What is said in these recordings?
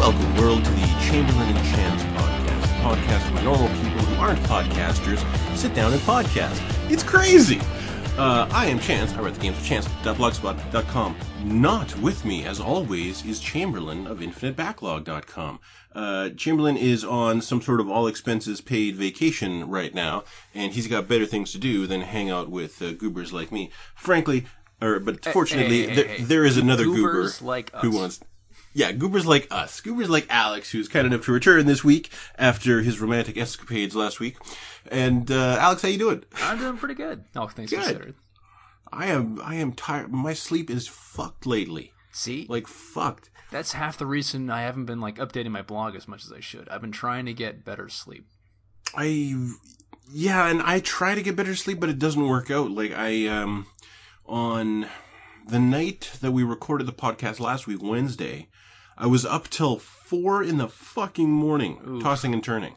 Welcome, world, to the Chamberlain and Chance podcast, a podcast where normal people who aren't podcasters sit down and podcast. It's crazy! I am Chance. I write the games of Chance.blogspot.com. Not with me, as always, is Chamberlain of InfiniteBacklog.com. Chamberlain is on some sort of all-expenses-paid vacation right now, and he's got better things to do than hang out with goobers like me. Frankly, but fortunately, there is another goober like who wants... Yeah, goobers like us. Goobers like Alex, who's kind enough to return this week after his romantic escapades last week. And, Alex, how you doing? I'm doing pretty good. Oh, thanks for considering. I am tired. My sleep is fucked lately. See? Like, fucked. That's half the reason I haven't been, like, updating my blog as much as I should. I've been trying to get better sleep. Yeah, and I try to get better sleep, but it doesn't work out. Like, on the night that we recorded the podcast last week, Wednesday, I was up till 4 in the fucking morning, tossing and turning.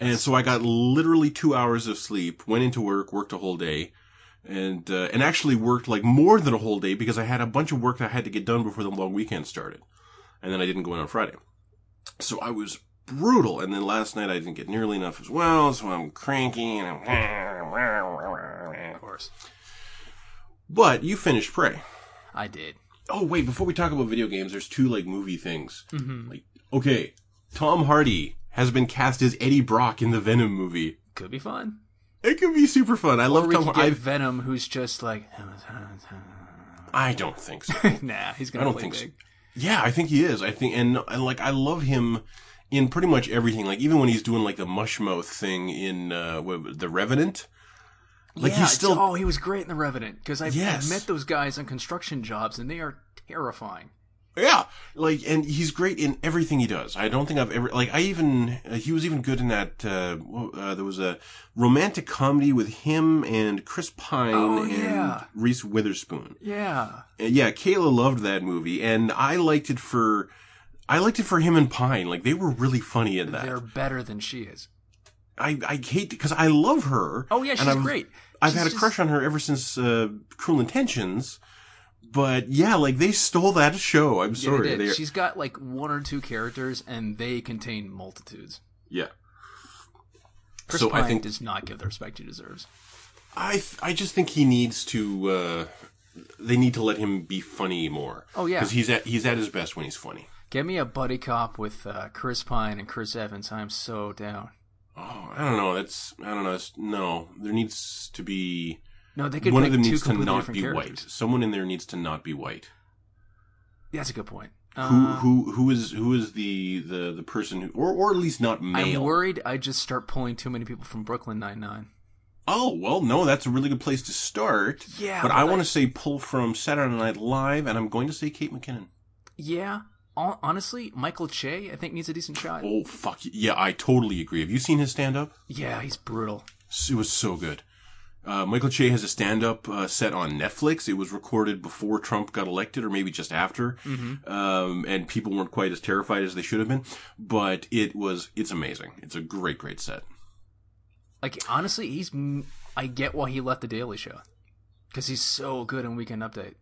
And so I got literally 2 hours of sleep, went into work, worked a whole day, and actually worked like more than a whole day because I had a bunch of work that I had to get done before the long weekend started. And then I didn't go in on Friday. So I was brutal. And then last night I didn't get nearly enough as well, so I'm cranky and I'm... Of course. But you finished Prey. I did. Oh, wait, before we talk about video games, there's two, like, movie things. Mm-hmm. Like, okay, Tom Hardy has been cast as Eddie Brock in the Venom movie. Could be fun. It could be super fun. I love Tom Hardy. Venom, who's just like... I don't think so. Nah, he's going to play big. So. Yeah, I think he is. And, like, I love him in pretty much everything. Like, even when he's doing, like, the mushmouth thing in The Revenant... Like yeah, he's still... Oh, he was great in The Revenant, because I've met those guys on construction jobs, and they are terrifying. Yeah, like, and he's great in everything he does. I don't think I've ever... Like, he was even good in that... there was a romantic comedy with him and Chris Pine and Reese Witherspoon. Yeah. Yeah, Kayla loved that movie, and I liked it for him and Pine. Like, they were really funny in that. They're better than she is. I hate, because I love her. Oh, yeah, she's great. I've had a crush on her ever since Cruel Intentions. But, yeah, like, they stole that show. I'm sorry. They did. She's got, like, one or two characters, and they contain multitudes. Yeah. Chris Pine, I think, does not give the respect he deserves. I just think he needs to, they need to let him be funny more. Oh, yeah. Because he's at his best when he's funny. Get me a buddy cop with Chris Pine and Chris Evans. I'm so down. Oh, I don't know. No. There needs to be... No, they could one of them needs to not be characters. White. Someone in there needs to not be white. Yeah, that's a good point. Who is the person who... Or at least not male. I'm worried I just start pulling too many people from Brooklyn Nine Nine. Oh, well, no, that's a really good place to start. Yeah. But I want to say pull from Saturday Night Live, and I'm going to say Kate McKinnon. Yeah. Honestly, Michael Che, I think, needs a decent shot. Oh, fuck. Yeah, I totally agree. Have you seen his stand-up? Yeah, he's brutal. It was so good. Michael Che has a stand-up set on Netflix. It was recorded before Trump got elected, or maybe just after. Mm-hmm. And people weren't quite as terrified as they should have been. But it's amazing. It's a great, great set. Like, honestly, I get why he left The Daily Show. Because he's so good in Weekend Update.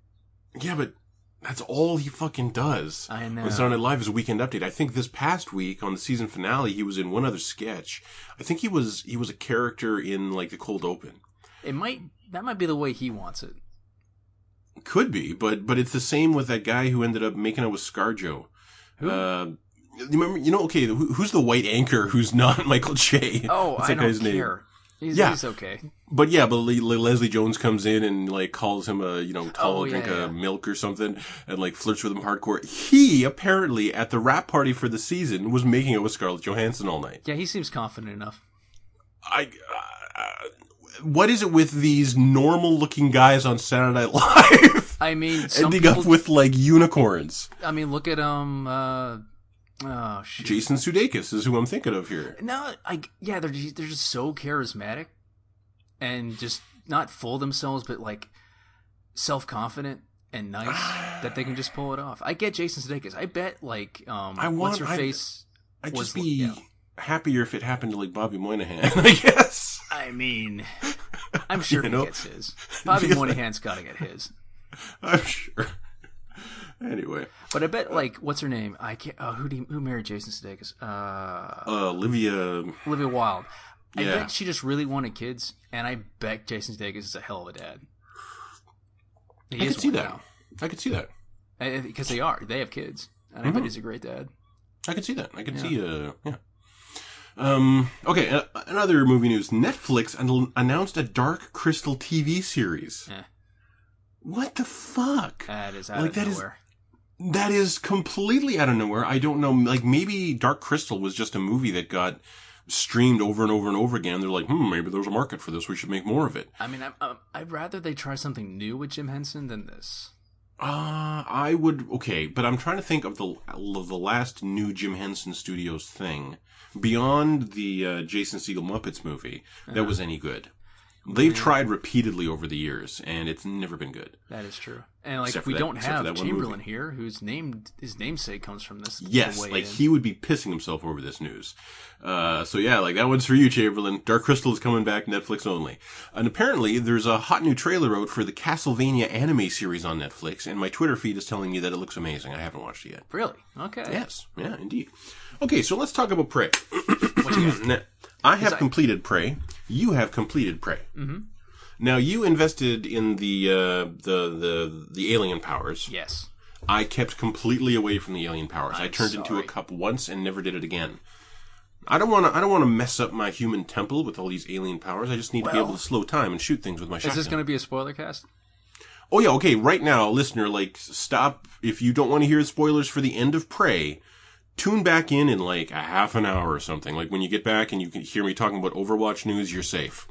Yeah, but... That's all he fucking does. I know. On Saturday Night Live is a Weekend Update. I think this past week on the season finale, he was in one other sketch. I think he was a character in like the cold open. That might be the way he wants it. Could be, but it's the same with that guy who ended up making it with ScarJo. Who? Who's the white anchor who's not Michael Che? Oh, I don't care. Name. He's okay. But yeah, but Leslie Jones comes in and like calls him a, tall drink of milk or something and like flirts with him hardcore. He apparently at the rap party for the season was making it with Scarlett Johansson all night. Yeah, he seems confident enough. What is it with these normal looking guys on Saturday Night Live? I mean, ending up with like unicorns. I mean, look at oh shit! Jason Sudeikis is who I'm thinking of here. No, they're just so charismatic, and just not full themselves, but like self-confident and nice that they can just pull it off. I get Jason Sudeikis. I bet like what's her face? I'd just be happier if it happened to like Bobby Moynihan. I guess. I mean, I'm sure he gets his. Bobby Moynihan's got to get his. I'm sure. Anyway. But I bet, like, what's her name? I can't. Who married Jason Sudeikis? Olivia Wilde. Yeah. I bet she just really wanted kids, and I bet Jason Sudeikis is a hell of a dad. I could see that. Because they are. They have kids. And I bet he's a great dad. I could see that. I could see, yeah. Okay, another movie news. Netflix announced a Dark Crystal TV series. Eh. What the fuck? That is out of nowhere. That is completely out of nowhere. I don't know. Like, maybe Dark Crystal was just a movie that got streamed over and over and over again. They're like, maybe there's a market for this. We should make more of it. I mean, I'd rather they try something new with Jim Henson than this. I would... Okay, but I'm trying to think of the last new Jim Henson Studios thing beyond the Jason Segel Muppets movie that was any good. They've tried repeatedly over the years, and it's never been good. That is true. And, like, we don't have Chamberlain here, whose namesake comes from this. Yes, like, he would be pissing himself over this news. So, yeah, like, that one's for you, Chamberlain. Dark Crystal is coming back, Netflix only. And apparently, there's a hot new trailer out for the Castlevania anime series on Netflix, and my Twitter feed is telling me that it looks amazing. I haven't watched it yet. Really? Okay. Yes. Yeah, indeed. Okay, so let's talk about Prey. What do you got? Now, I have completed Prey. You have completed Prey. Mm-hmm. Now, you invested in the alien powers. Yes. I kept completely away from the alien powers. I turned into a cup once and never did it again. I don't want to mess up my human temple with all these alien powers. I just need to be able to slow time and shoot things with my shotgun. Is this going to be a spoiler cast? Oh, yeah. Okay. Right now, listener, like, stop. If you don't want to hear spoilers for the end of Prey, tune back in like a half an hour or something. Like, when you get back and you can hear me talking about Overwatch news, you're safe.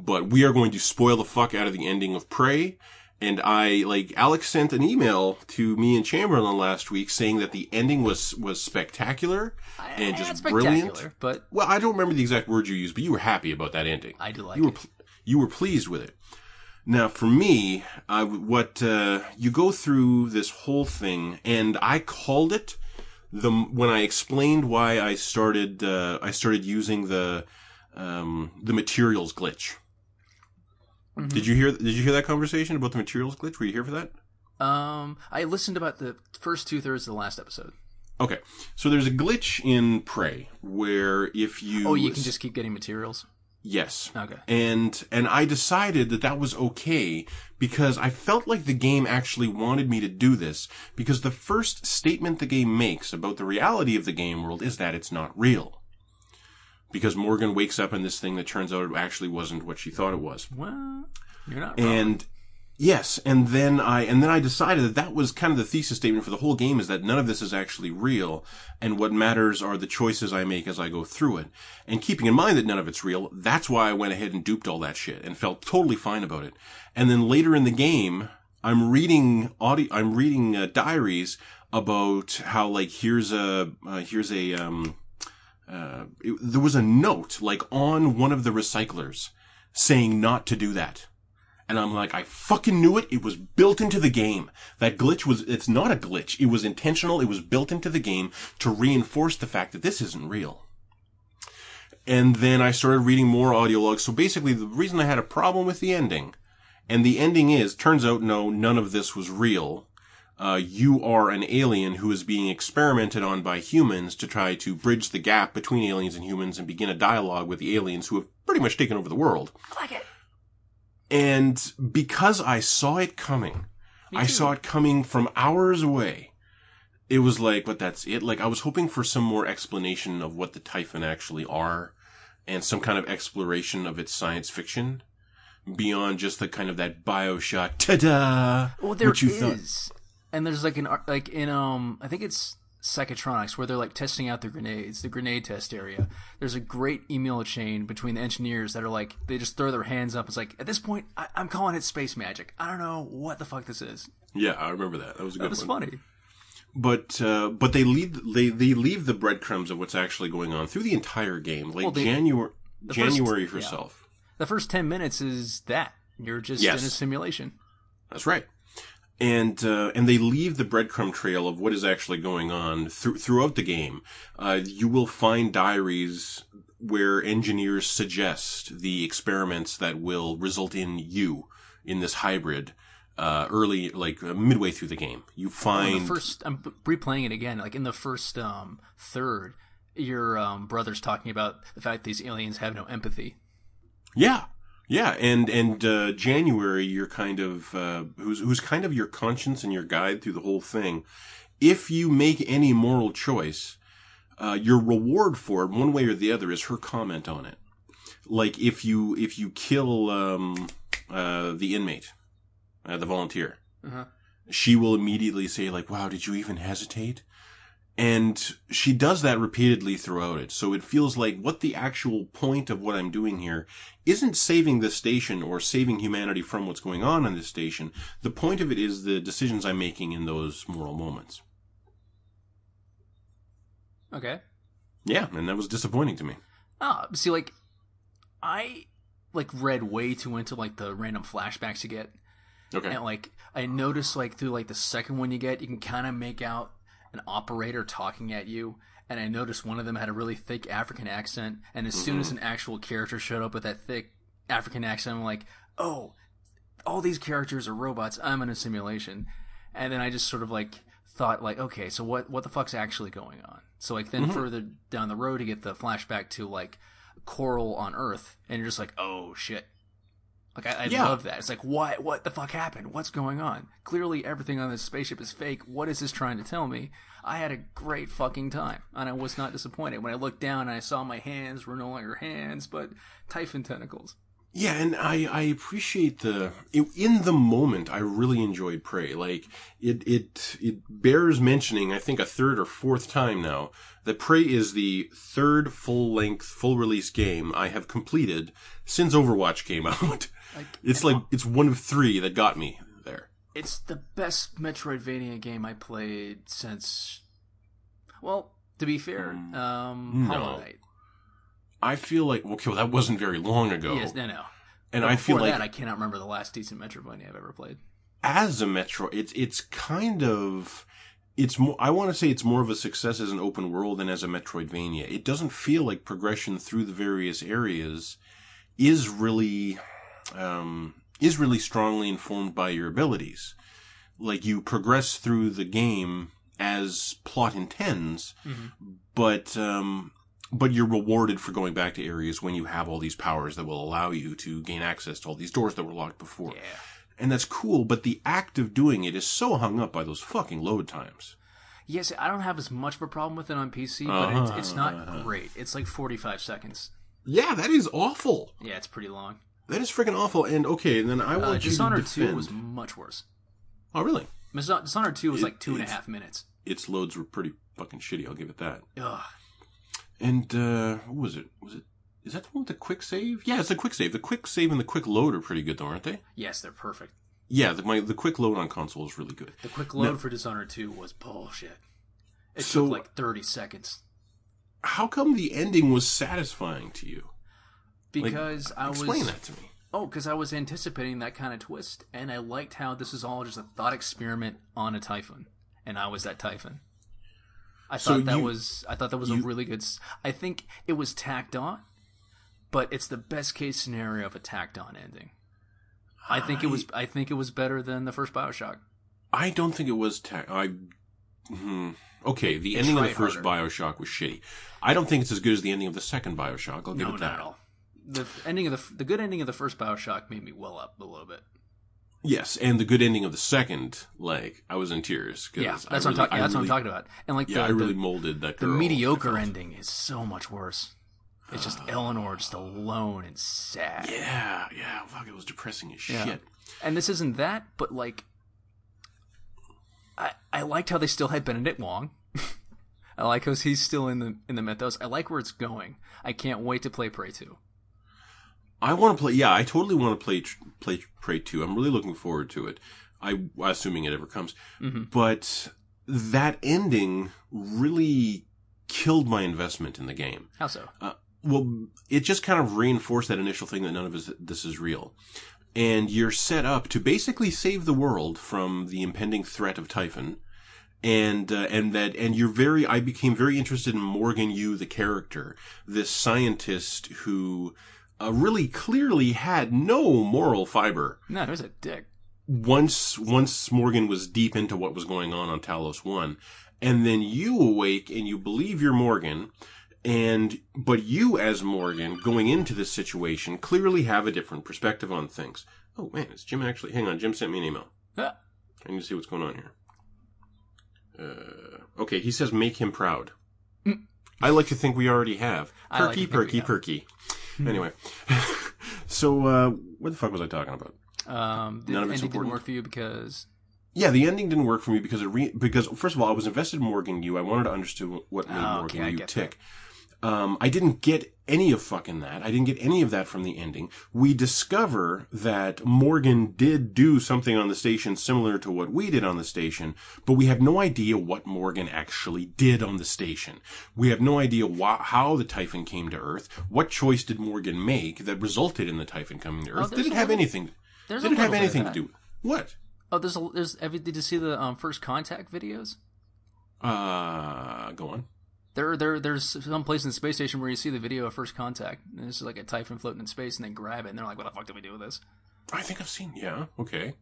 But we are going to spoil the fuck out of the ending of Prey. And Alex sent an email to me and Chamberlain last week saying that the ending was spectacular and just brilliant. But well, I don't remember the exact words you used, but you were happy about that ending. I do like it. You were pleased with it. Now, for me, you go through this whole thing, and I called it when I explained why I started using the materials glitch. Mm-hmm. Did you hear that conversation about the materials glitch? Were you here for that? I listened about the first 2/3 of the last episode. Okay, so there's a glitch in Prey where if you you can just keep getting materials. Yes. Okay. And I decided that was okay because I felt like the game actually wanted me to do this, because the first statement the game makes about the reality of the game world is that it's not real. Because Morgan wakes up in this thing that turns out it actually wasn't what she thought it was. Well, you're not wrong. And yes, and then I decided that was kind of the thesis statement for the whole game, is that none of this is actually real, and what matters are the choices I make as I go through it. And keeping in mind that none of it's real, that's why I went ahead and duped all that shit and felt totally fine about it. And then later in the game, I'm reading diaries about how, like, there was a note, like, on one of the recyclers saying not to do that. And I'm like, I fucking knew it. It was built into the game. That glitch it's not a glitch. It was intentional. It was built into the game to reinforce the fact that this isn't real. And then I started reading more audio logs. So basically, the reason I had a problem with the ending, and the ending is, turns out, no, none of this was real. You are an alien who is being experimented on by humans to try to bridge the gap between aliens and humans and begin a dialogue with the aliens who have pretty much taken over the world. I like it. And because I saw it coming, I saw it coming from hours away. It was like, but that's it. Like, I was hoping for some more explanation of what the Typhon actually are and some kind of exploration of its science fiction beyond just the kind of that Bioshock, ta-da! Well, there is. And there's like in I think it's Psychotronics, where they're, like, testing out their grenades, the grenade test area. There's a great email chain between the engineers that are like, they just throw their hands up. It's like, at this point, I'm calling it space magic. I don't know what the fuck this is. Yeah, I remember that. That was a good one. That was funny. But they leave the breadcrumbs of what's actually going on through the entire game. Like, January herself. Yeah. The first 10 minutes is that. You're just in a simulation. That's right. And they leave the breadcrumb trail of what is actually going on throughout the game. You will find diaries where engineers suggest the experiments that will result in you, in this hybrid, early, like midway through the game. You find I'm replaying it again. Like in the first third, your brother's talking about the fact these aliens have no empathy. Yeah. Yeah, and January, you're kind of who's kind of your conscience and your guide through the whole thing. If you make any moral choice, your reward for it, one way or the other, is her comment on it. Like if you kill the inmate, the volunteer, she will immediately say like, "Wow, did you even hesitate?" And she does that repeatedly throughout it. So it feels like what the actual point of what I'm doing here isn't saving this station or saving humanity from what's going on in this station. The point of it is the decisions I'm making in those moral moments. Okay. Yeah, and that was disappointing to me. Oh, see, like, I, like, read way too into, like, the random flashbacks you get. Okay. And, like, I noticed, like, through, like, the second one you get, you can kind of make out an operator talking at you, and I noticed one of them had a really thick African accent, and as soon as an actual character showed up with that thick African accent, I'm like, oh, all these characters are robots, I'm in a simulation. And then I just sort of like thought like, okay, so what the fuck's actually going on? So like then further down the road you get the flashback to like Coral on Earth, and you're just like, oh shit. Like I love that. It's like, what the fuck happened? What's going on? Clearly everything on this spaceship is fake. What is this trying to tell me? I had a great fucking time, and I was not disappointed. When I looked down and I saw my hands were no longer hands, but Typhon tentacles. Yeah, and I appreciate in the moment, I really enjoyed Prey. Like, it bears mentioning, I think, a third or fourth time now, that Prey is the third full-length, full-release game I have completed since Overwatch came out. It's one of three that got me there. It's the best Metroidvania game I played since, well, to be fair, Hollow Knight. I feel like, okay, well, that wasn't very long ago. Yes, no. And I feel like, I cannot remember the last decent Metroidvania I've ever played. As a Metroid, it's kind of, it's more, I want to say it's more of a success as an open world than as a Metroidvania. It doesn't feel like progression through the various areas is really strongly informed by your abilities. Like, you progress through the game as plot intends, but you're rewarded for going back to areas when you have all these powers that will allow you to gain access to all these doors that were locked before. Yeah. And that's cool, but the act of doing it is so hung up by those fucking load times. Yes, I don't have as much of a problem with it on PC, but it's not great. It's like 45 seconds. Yeah, that is awful. Yeah, it's pretty long. That is freaking awful. And okay, then I want you to defend. Dishonored 2 was much worse. Oh, really? Dishonored 2 was like 2.5 minutes. Its loads were pretty fucking shitty, I'll give it that. Ugh. And, what was it? Is that the one with the quick save? Yeah, it's the quick save. The quick save and the quick load are pretty good though, aren't they? Yes, they're perfect. Yeah, the quick load on console is really good. The quick load for Dishonored 2 was bullshit. It took like 30 seconds. How come the ending was satisfying to you? Because like, explain that to me. Oh, because I was anticipating that kind of twist, and I liked how this is all just a thought experiment on a Typhon, and I was that Typhon. I thought that was a really good. I think it was tacked on, but it's the best case scenario of a tacked on ending. I think it was better than the first Bioshock. I don't think it was tacked. Okay, the ending of the first Bioshock was shitty. I don't think it's as good as the ending of the second Bioshock. I'll give it that. Not at all. The ending of the good ending of the first Bioshock made me well up a little bit. Yes, and the good ending of the second, like, I was in tears. Yeah, that's what I'm talking about. And like, I really molded that girl. The mediocre ending is so much worse. It's just Eleanor just alone and sad. Yeah, fuck, it was depressing as shit. And this isn't that, but like, I liked how they still had Benedict Wong. I like how he's still in the mythos. I like where it's going. I can't wait to play Prey 2. I want to play. Yeah, I totally want to play Prey 2. I'm really looking forward to it. Assuming it ever comes. Mm-hmm. But that ending really killed my investment in the game. How so? Well, it just kind of reinforced that initial thing that none of this is real. And you're set up to basically save the world from the impending threat of Typhon. I became very interested in Morgan Yu, the character, this scientist who really clearly had no moral fiber. No, he was a dick. once Morgan was deep into what was going on Talos 1, and then you awake and you believe you're Morgan, but you as Morgan going into this situation clearly have a different perspective on things. Oh man, is Jim actually? Hang on, Jim sent me an email. Yeah. I need to see what's going on here. Okay, he says make him proud. Mm. I like to think we already have. Perky, like perky, perky. Mm. Anyway, so what the fuck was I talking about? None of it's important. The ending didn't work for you because... Yeah, the ending didn't work for me because first of all, I was invested in Morgan Yu. I wanted to understand what made Morgan Yu tick. I didn't get any of fucking that. I didn't get any of that from the ending. We discover that Morgan did do something on the station similar to what we did on the station, but we have no idea what Morgan actually did on the station. We have no idea how the Typhon came to Earth. What choice did Morgan make that resulted in the Typhon coming to Earth? Didn't have anything to do with it. What? Oh, did you see the first contact videos? Go on. There's some place in the space station where you see the video of first contact. And it's like a Typhon floating in space, and they grab it, and they're like, "What the fuck did we do with this?" I think I've seen. Yeah. Okay.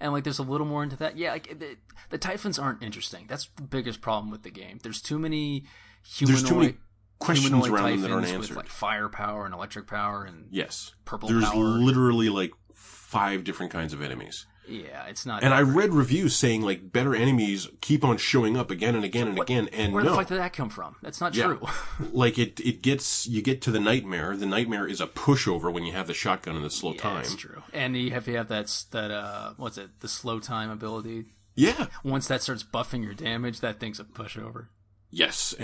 And like, there's a little more into that. Yeah. Like the Typhons aren't interesting. That's the biggest problem with the game. There's too many humanoid. There's too many questions around them that aren't answered. With like firepower and electric power and purple power. There's literally like 5 different kinds of enemies. Yeah, it's not. And different. I read reviews saying like better enemies keep on showing up again and again and again. And where the fuck did that come from? That's not true. Like you get to the nightmare. The nightmare is a pushover when you have the shotgun and the slow time. That's true. And you have that what's it? The slow time ability. Yeah. Once that starts buffing your damage, that thing's a pushover. Yes,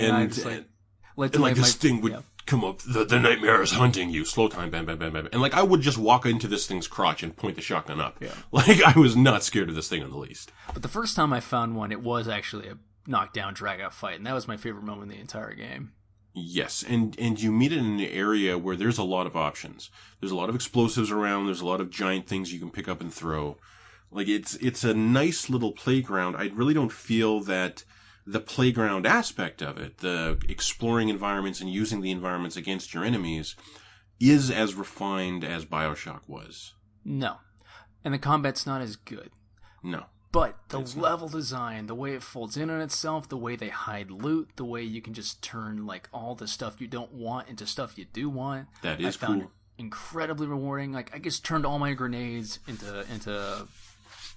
come up, the nightmare is hunting you, slow time, bam, bam, bam, bam. And like, I would just walk into this thing's crotch and point the shotgun up. Yeah. Like, I was not scared of this thing in the least. But the first time I found one, it was actually a knockdown, drag-out fight, and that was my favorite moment in the entire game. Yes, and you meet it in an area where there's a lot of options. There's a lot of explosives around, there's a lot of giant things you can pick up and throw. Like, it's a nice little playground. I really don't feel that... the playground aspect of it, the exploring environments and using the environments against your enemies, is as refined as Bioshock was. No. And the combat's not as good. No. But the level design, the way it folds in on itself, the way they hide loot, the way you can just turn like all the stuff you don't want into stuff you do want. That is cool. I found it incredibly rewarding. Like I just turned all my grenades into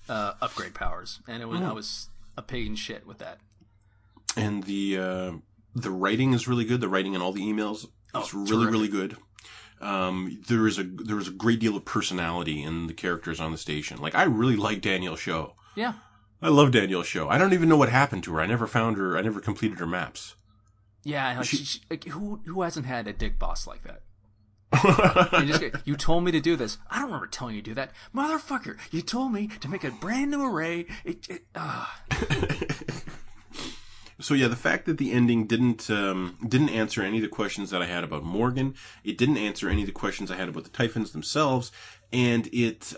upgrade powers, and I was a pig in shit with that. And the writing is really good. The writing in all the emails is really, really good. There is a great deal of personality in the characters on the station. Like, I really like Danielle Sho. Yeah. I love Danielle Sho. I don't even know what happened to her. I never found her. I never completed her maps. Yeah. Like she, like, who hasn't had a dick boss like that? You told me to do this. I don't remember telling you to do that. Motherfucker, you told me to make a brand new array. So yeah, the fact that the ending didn't answer any of the questions that I had about Morgan, it didn't answer any of the questions I had about the Typhons themselves, and it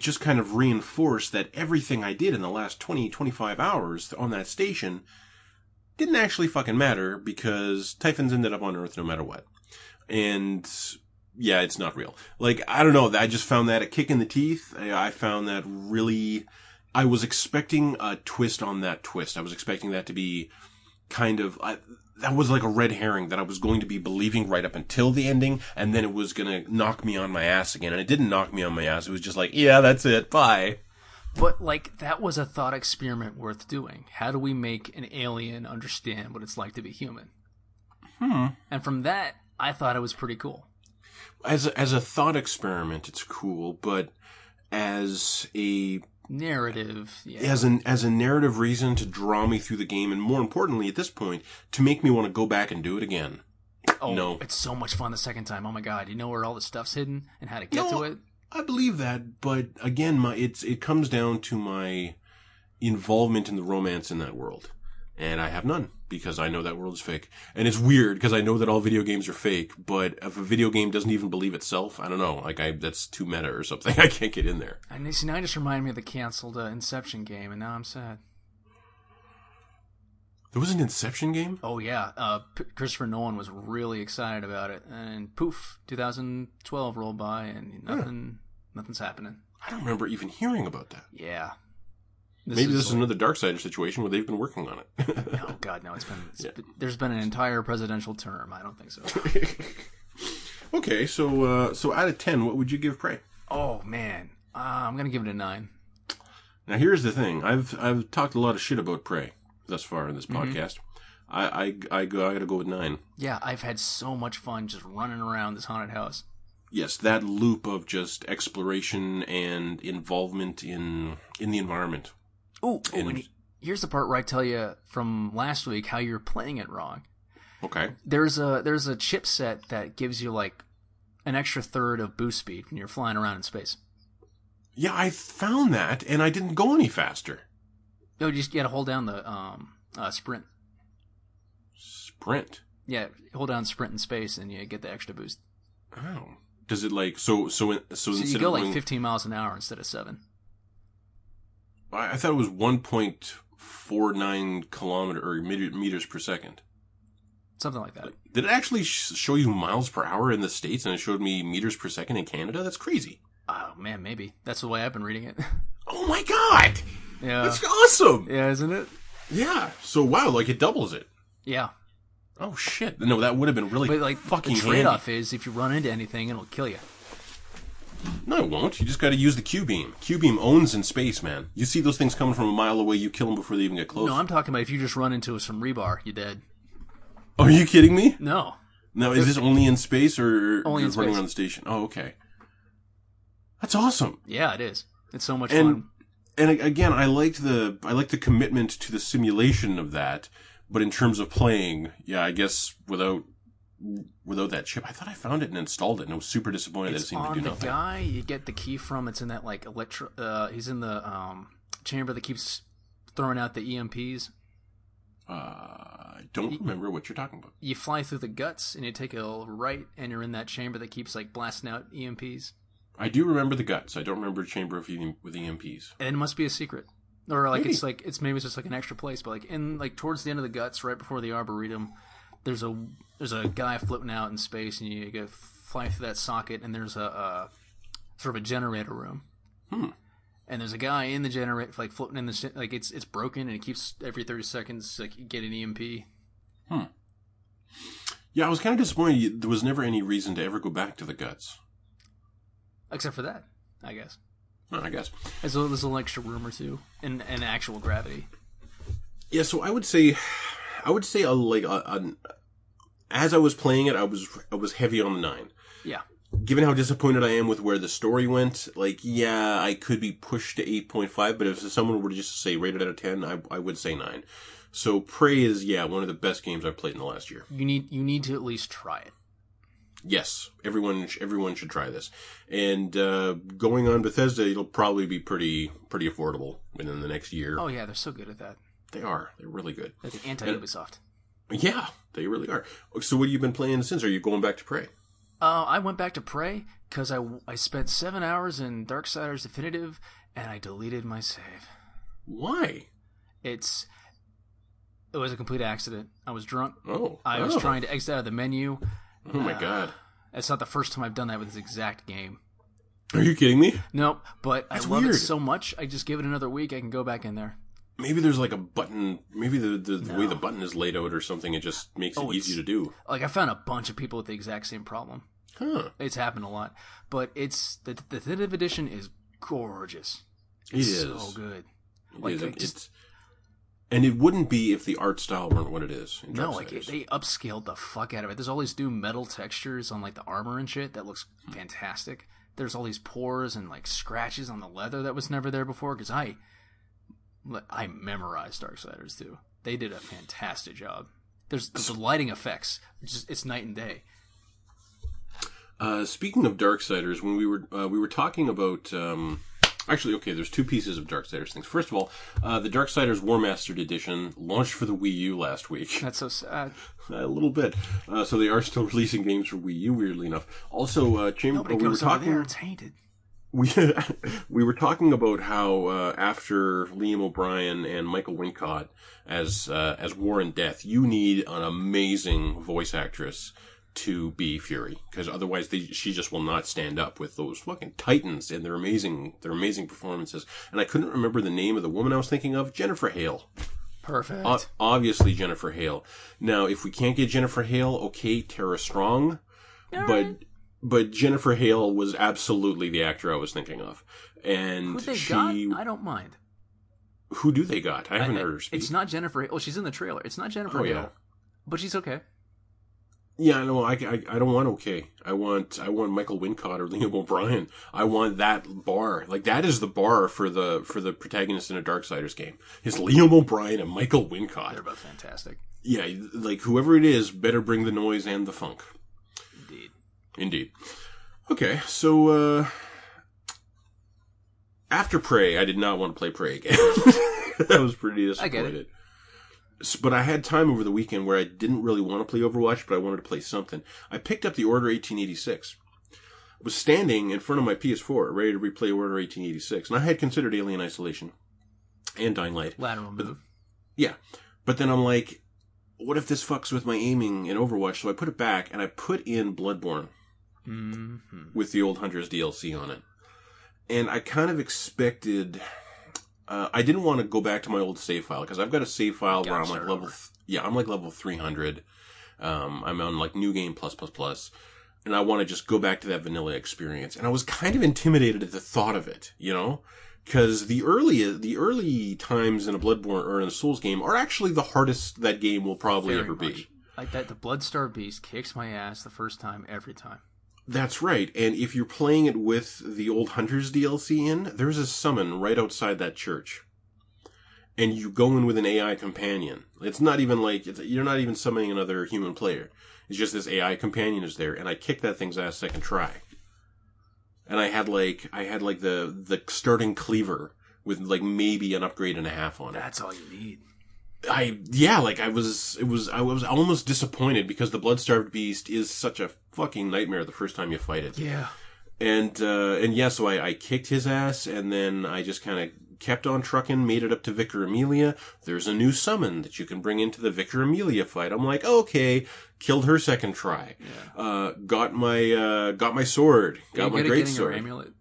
just kind of reinforced that everything I did in the last 20, 25 hours on that station didn't actually fucking matter because Typhons ended up on Earth no matter what. And yeah, it's not real. Like, I don't know, I just found that a kick in the teeth. I found that really... I was expecting a twist on that twist. I was expecting that to be kind of... that was like a red herring that I was going to be believing right up until the ending, and then it was going to knock me on my ass again. And it didn't knock me on my ass. It was just like, yeah, that's it. Bye. But, like, that was a thought experiment worth doing. How do we make an alien understand what it's like to be human? And from that, I thought it was pretty cool. As a thought experiment, it's cool, but as a... narrative, yeah. As a narrative reason to draw me through the game, and more importantly at this point, to make me want to go back and do it again. Oh, no. It's so much fun the second time. Oh my god, you know where all the stuff's hidden and how to get to it? I believe that, but again, it comes down to my involvement in the romance in that world. And I have none, because I know that world is fake. And it's weird, because I know that all video games are fake, but if a video game doesn't even believe itself, I don't know, like, that's too meta or something. I can't get in there. And this now just reminded me of the canceled Inception game, and now I'm sad. There was an Inception game? Oh, yeah. Christopher Nolan was really excited about it, and poof, 2012 rolled by, and nothing's happening. I don't remember even hearing about that. Yeah. Maybe this is another Darksider situation where they've been working on it. No, God, no. There's been an entire presidential term. I don't think so. Okay, so out of 10, what would you give Prey? Oh, man. I'm going to give it a 9. Now, here's the thing. I've talked a lot of shit about Prey thus far in this podcast. I got to go with 9. Yeah, I've had so much fun just running around this haunted house. Yes, that loop of just exploration and involvement in the environment. Oh, and here's the part where I tell you from last week how you're playing it wrong. Okay. There's a chipset that gives you like an extra third of boost speed when you're flying around in space. Yeah, I found that, and I didn't go any faster. No, you had to hold down the sprint. Sprint? Yeah, hold down sprint in space, and you get the extra boost. Oh. Does it like, so instead you go of like 15 miles an hour instead of 7. I thought it was 1.49 meters per second. Something like that. Did it actually show you miles per hour in the States, and it showed me meters per second in Canada? That's crazy. Oh, man, maybe. That's the way I've been reading it. Oh, my God! Yeah. That's awesome! Yeah, isn't it? Yeah. So, wow, like, it doubles it. Yeah. Oh, shit. No, that would have been really fucking handy. The trade-off is, if you run into anything, it'll kill you. No, it won't. You just got to use the Q-beam. Q-beam owns in space, man. You see those things coming from a mile away, you kill them before they even get close. No, I'm talking about if you just run into some rebar, you're dead. Are you kidding me? No. Now, is this only in space, or only in space. Running around the station? Oh, okay. That's awesome. Yeah, it is. It's so much fun. And again, I liked the commitment to the simulation of that. But in terms of playing, yeah, I guess without that chip, I thought I found it and installed it, and I was super disappointed that it seemed to do nothing. It's on the guy you get the key from. It's in that like he's in the chamber that keeps throwing out the EMPs. I don't remember what you're talking about. You fly through the guts and you take a right, and you're in that chamber that keeps like blasting out EMPs. I do remember the guts. I don't remember a chamber with EMPs. And it must be a secret, or like maybe. It's like it's maybe it's just like an extra place. But like in like towards the end of the guts, right before the arboretum, there's a guy floating out in space, and you go fly through that socket, and there's a sort of a generator room. And there's a guy in the generator, like floating in the like it's broken, and it keeps every 30 seconds like you get an EMP. Yeah, I was kind of disappointed. There was never any reason to ever go back to the guts. Except for that, I guess. Oh, I guess. As well, there's a little extra room or two in actual gravity. Yeah, so I would say as I was playing it, I was heavy on the 9. Yeah. Given how disappointed I am with where the story went, like, yeah, I could be pushed to 8.5, but if someone were to just say rated out of 10, I would say 9. So Prey is, yeah, one of the best games I've played in the last year. You need to at least try it. Yes, everyone should try this. And going on Bethesda, it'll probably be pretty affordable within the next year. Oh, yeah, they're so good at that. They are. They're really good. They're the anti-Ubisoft. Yeah, they really are. So what have you been playing since? Are you going back to Prey? I went back to Prey because I spent 7 hours in Darksiders Definitive, and I deleted my save. Why? It was a complete accident. I was drunk. Oh. I was trying to exit out of the menu. Oh, my God. That's not the first time I've done that with this exact game. Are you kidding me? Nope, but that's I love weird. It so much, I just give it another week, I can go back in there. Maybe there's like a button, maybe the way the button is laid out or something, it just makes it easy to do. Like, I found a bunch of people with the exact same problem. Huh. It's happened a lot. But it's, the Definitive Edition is gorgeous. It's so good. And it wouldn't be if the art style weren't what it is. No, like they upscaled the fuck out of it. There's all these new metal textures on like the armor and shit that looks fantastic. There's all these pores and like scratches on the leather that was never there before. Because I memorized Darksiders too. They did a fantastic job. There's the lighting effects. It's night and day. Speaking of Darksiders, when we were talking about. Actually, okay, there's two pieces of Darksiders things. First of all, the Darksiders War Mastered Edition launched for the Wii U last week. That's so sad. A little bit. So they are still releasing games for Wii U, weirdly enough. Also, Chamberlain, we were talking... Nobody goes over there, it's tainted. We were talking about how after Liam O'Brien and Michael Wincott as War and Death, you need an amazing voice actress to be Fury, because otherwise she just will not stand up with those fucking titans and their amazing performances. And I couldn't remember the name of the woman I was thinking of. Jennifer Hale. Perfect. Obviously Jennifer Hale. Now, if we can't get Jennifer Hale, okay, Tara Strong. All right. But Jennifer Hale was absolutely the actor I was thinking of. And who they got? I don't mind. Who do they got? I haven't heard her speak. It's not Jennifer Hale. Well, she's in the trailer. It's not Jennifer Hale. Yeah. But she's okay. Yeah, no, I don't want okay. I want Michael Wincott or Liam O'Brien. I want that bar. Like, that is the bar for the protagonist in a Darksiders game. It's Liam O'Brien and Michael Wincott. They're both fantastic. Yeah, like, whoever it is, better bring the noise and the funk. Indeed. Okay, so after Prey, I did not want to play Prey again. I was pretty disappointed. I get it. But I had time over the weekend where I didn't really want to play Overwatch, but I wanted to play something. I picked up The Order 1886. I was standing in front of my PS4, ready to replay Order 1886, and I had considered Alien Isolation and Dying Light. Lateral move. Yeah. But then I'm like, what if this fucks with my aiming in Overwatch? So I put it back, and I put in Bloodborne. Mm-hmm. With the Old Hunters DLC on it. And I kind of expected... I didn't want to go back to my old save file, because I've got a save file where I'm like level 300. I'm on like New Game +++. And I want to just go back to that vanilla experience. And I was kind of intimidated at the thought of it, you know? Because the early times in a Bloodborne or in a Souls game are actually the hardest that game will probably ever be. Like that, the Bloodstar Beast kicks my ass the first time, every time. That's right, and if you're playing it with the Old Hunters DLC in, there's a summon right outside that church. And you go in with an AI companion. It's not even like, you're not even summoning another human player. It's just this AI companion is there, and I kicked that thing's ass second try. And I had like the starting cleaver with like maybe an upgrade and a half on it. That's all you need. I was almost disappointed because the Bloodstarved Beast is such a fucking nightmare the first time you fight it. Yeah. So I kicked his ass, and then I just kind of kept on trucking, made it up to Vicar Amelia. There's a new summon that you can bring into the Vicar Amelia fight. I'm like, okay, killed her second try. Yeah. Got my sword. Got my great sword. Amulet.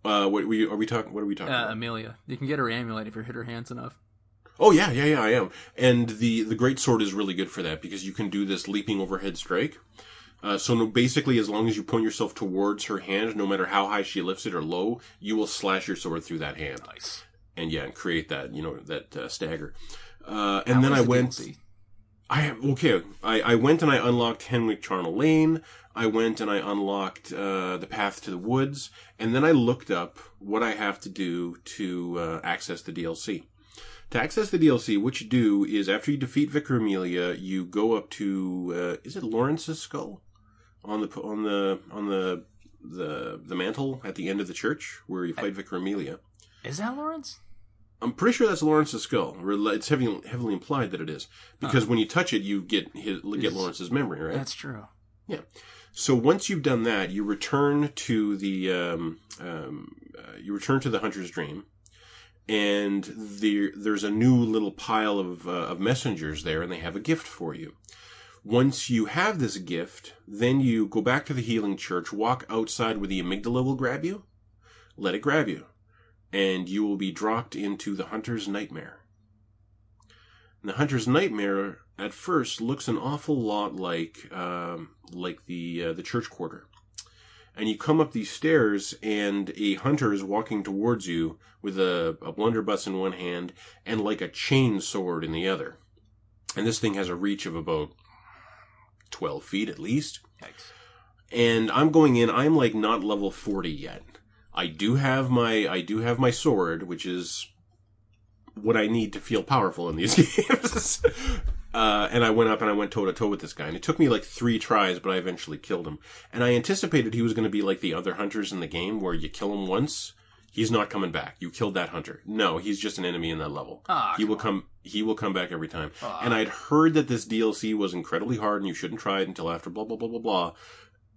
What are we talking about? Amelia. You can get her amulet if you hit her hands enough. Oh, yeah, I am. And the greatsword is really good for that, because you can do this leaping overhead strike. Basically, as long as you point yourself towards her hand, no matter how high she lifts it or low, you will slash your sword through that hand. Nice. And yeah, and create that, you know, that stagger. And then I went... I went and I unlocked Henwick Charnel Lane. I went and I unlocked the Path to the Woods. And then I looked up what I have to do to access the DLC. To access the DLC, what you do is after you defeat Vicar Amelia, you go up to is it Lawrence's skull on the mantle at the end of the church where you fight Vicar Amelia? Is that Lawrence? I'm pretty sure that's Lawrence's skull. It's heavily implied that it is because when you touch it, you get Lawrence's memory, right? That's true. Yeah. So once you've done that, you return to the Hunter's Dream. And there's a new little pile of messengers there, and they have a gift for you. Once you have this gift, then you go back to the healing church, walk outside where the amygdala will grab you, let it grab you, and you will be dropped into the Hunter's Nightmare. And the Hunter's Nightmare, at first, looks an awful lot like the church quarter. And you come up these stairs, and a hunter is walking towards you with a blunderbuss in one hand and like a chain sword in the other. And this thing has a reach of about 12 feet at least. Yikes. And I'm going in. I'm like not level 40 yet. I do have my sword, which is what I need to feel powerful in these games. And I went up and I went toe-to-toe with this guy. And it took me like 3 tries, but I eventually killed him. And I anticipated he was going to be like the other hunters in the game, where you kill him once, he's not coming back. You killed that hunter. No, he's just an enemy in that level. He will come back every time. And I'd heard that this DLC was incredibly hard and you shouldn't try it until after blah, blah, blah, blah, blah.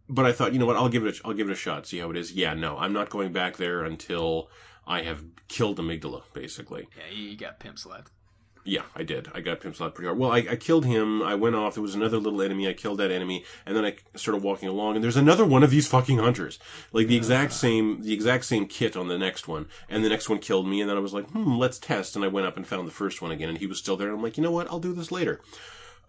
But I thought, you know what, I'll give it a shot, see how it is. Yeah, no, I'm not going back there until I have killed Amygdala, basically. Yeah, you got pimps left. Yeah, I did. I got pimp-slapped pretty hard. Well, I killed him. I went off. There was another little enemy. I killed that enemy. And then I started walking along. And there's another one of these fucking hunters. Like, the exact same kit on the next one. And the next one killed me. And then I was like, let's test. And I went up and found the first one again. And he was still there. And I'm like, you know what? I'll do this later.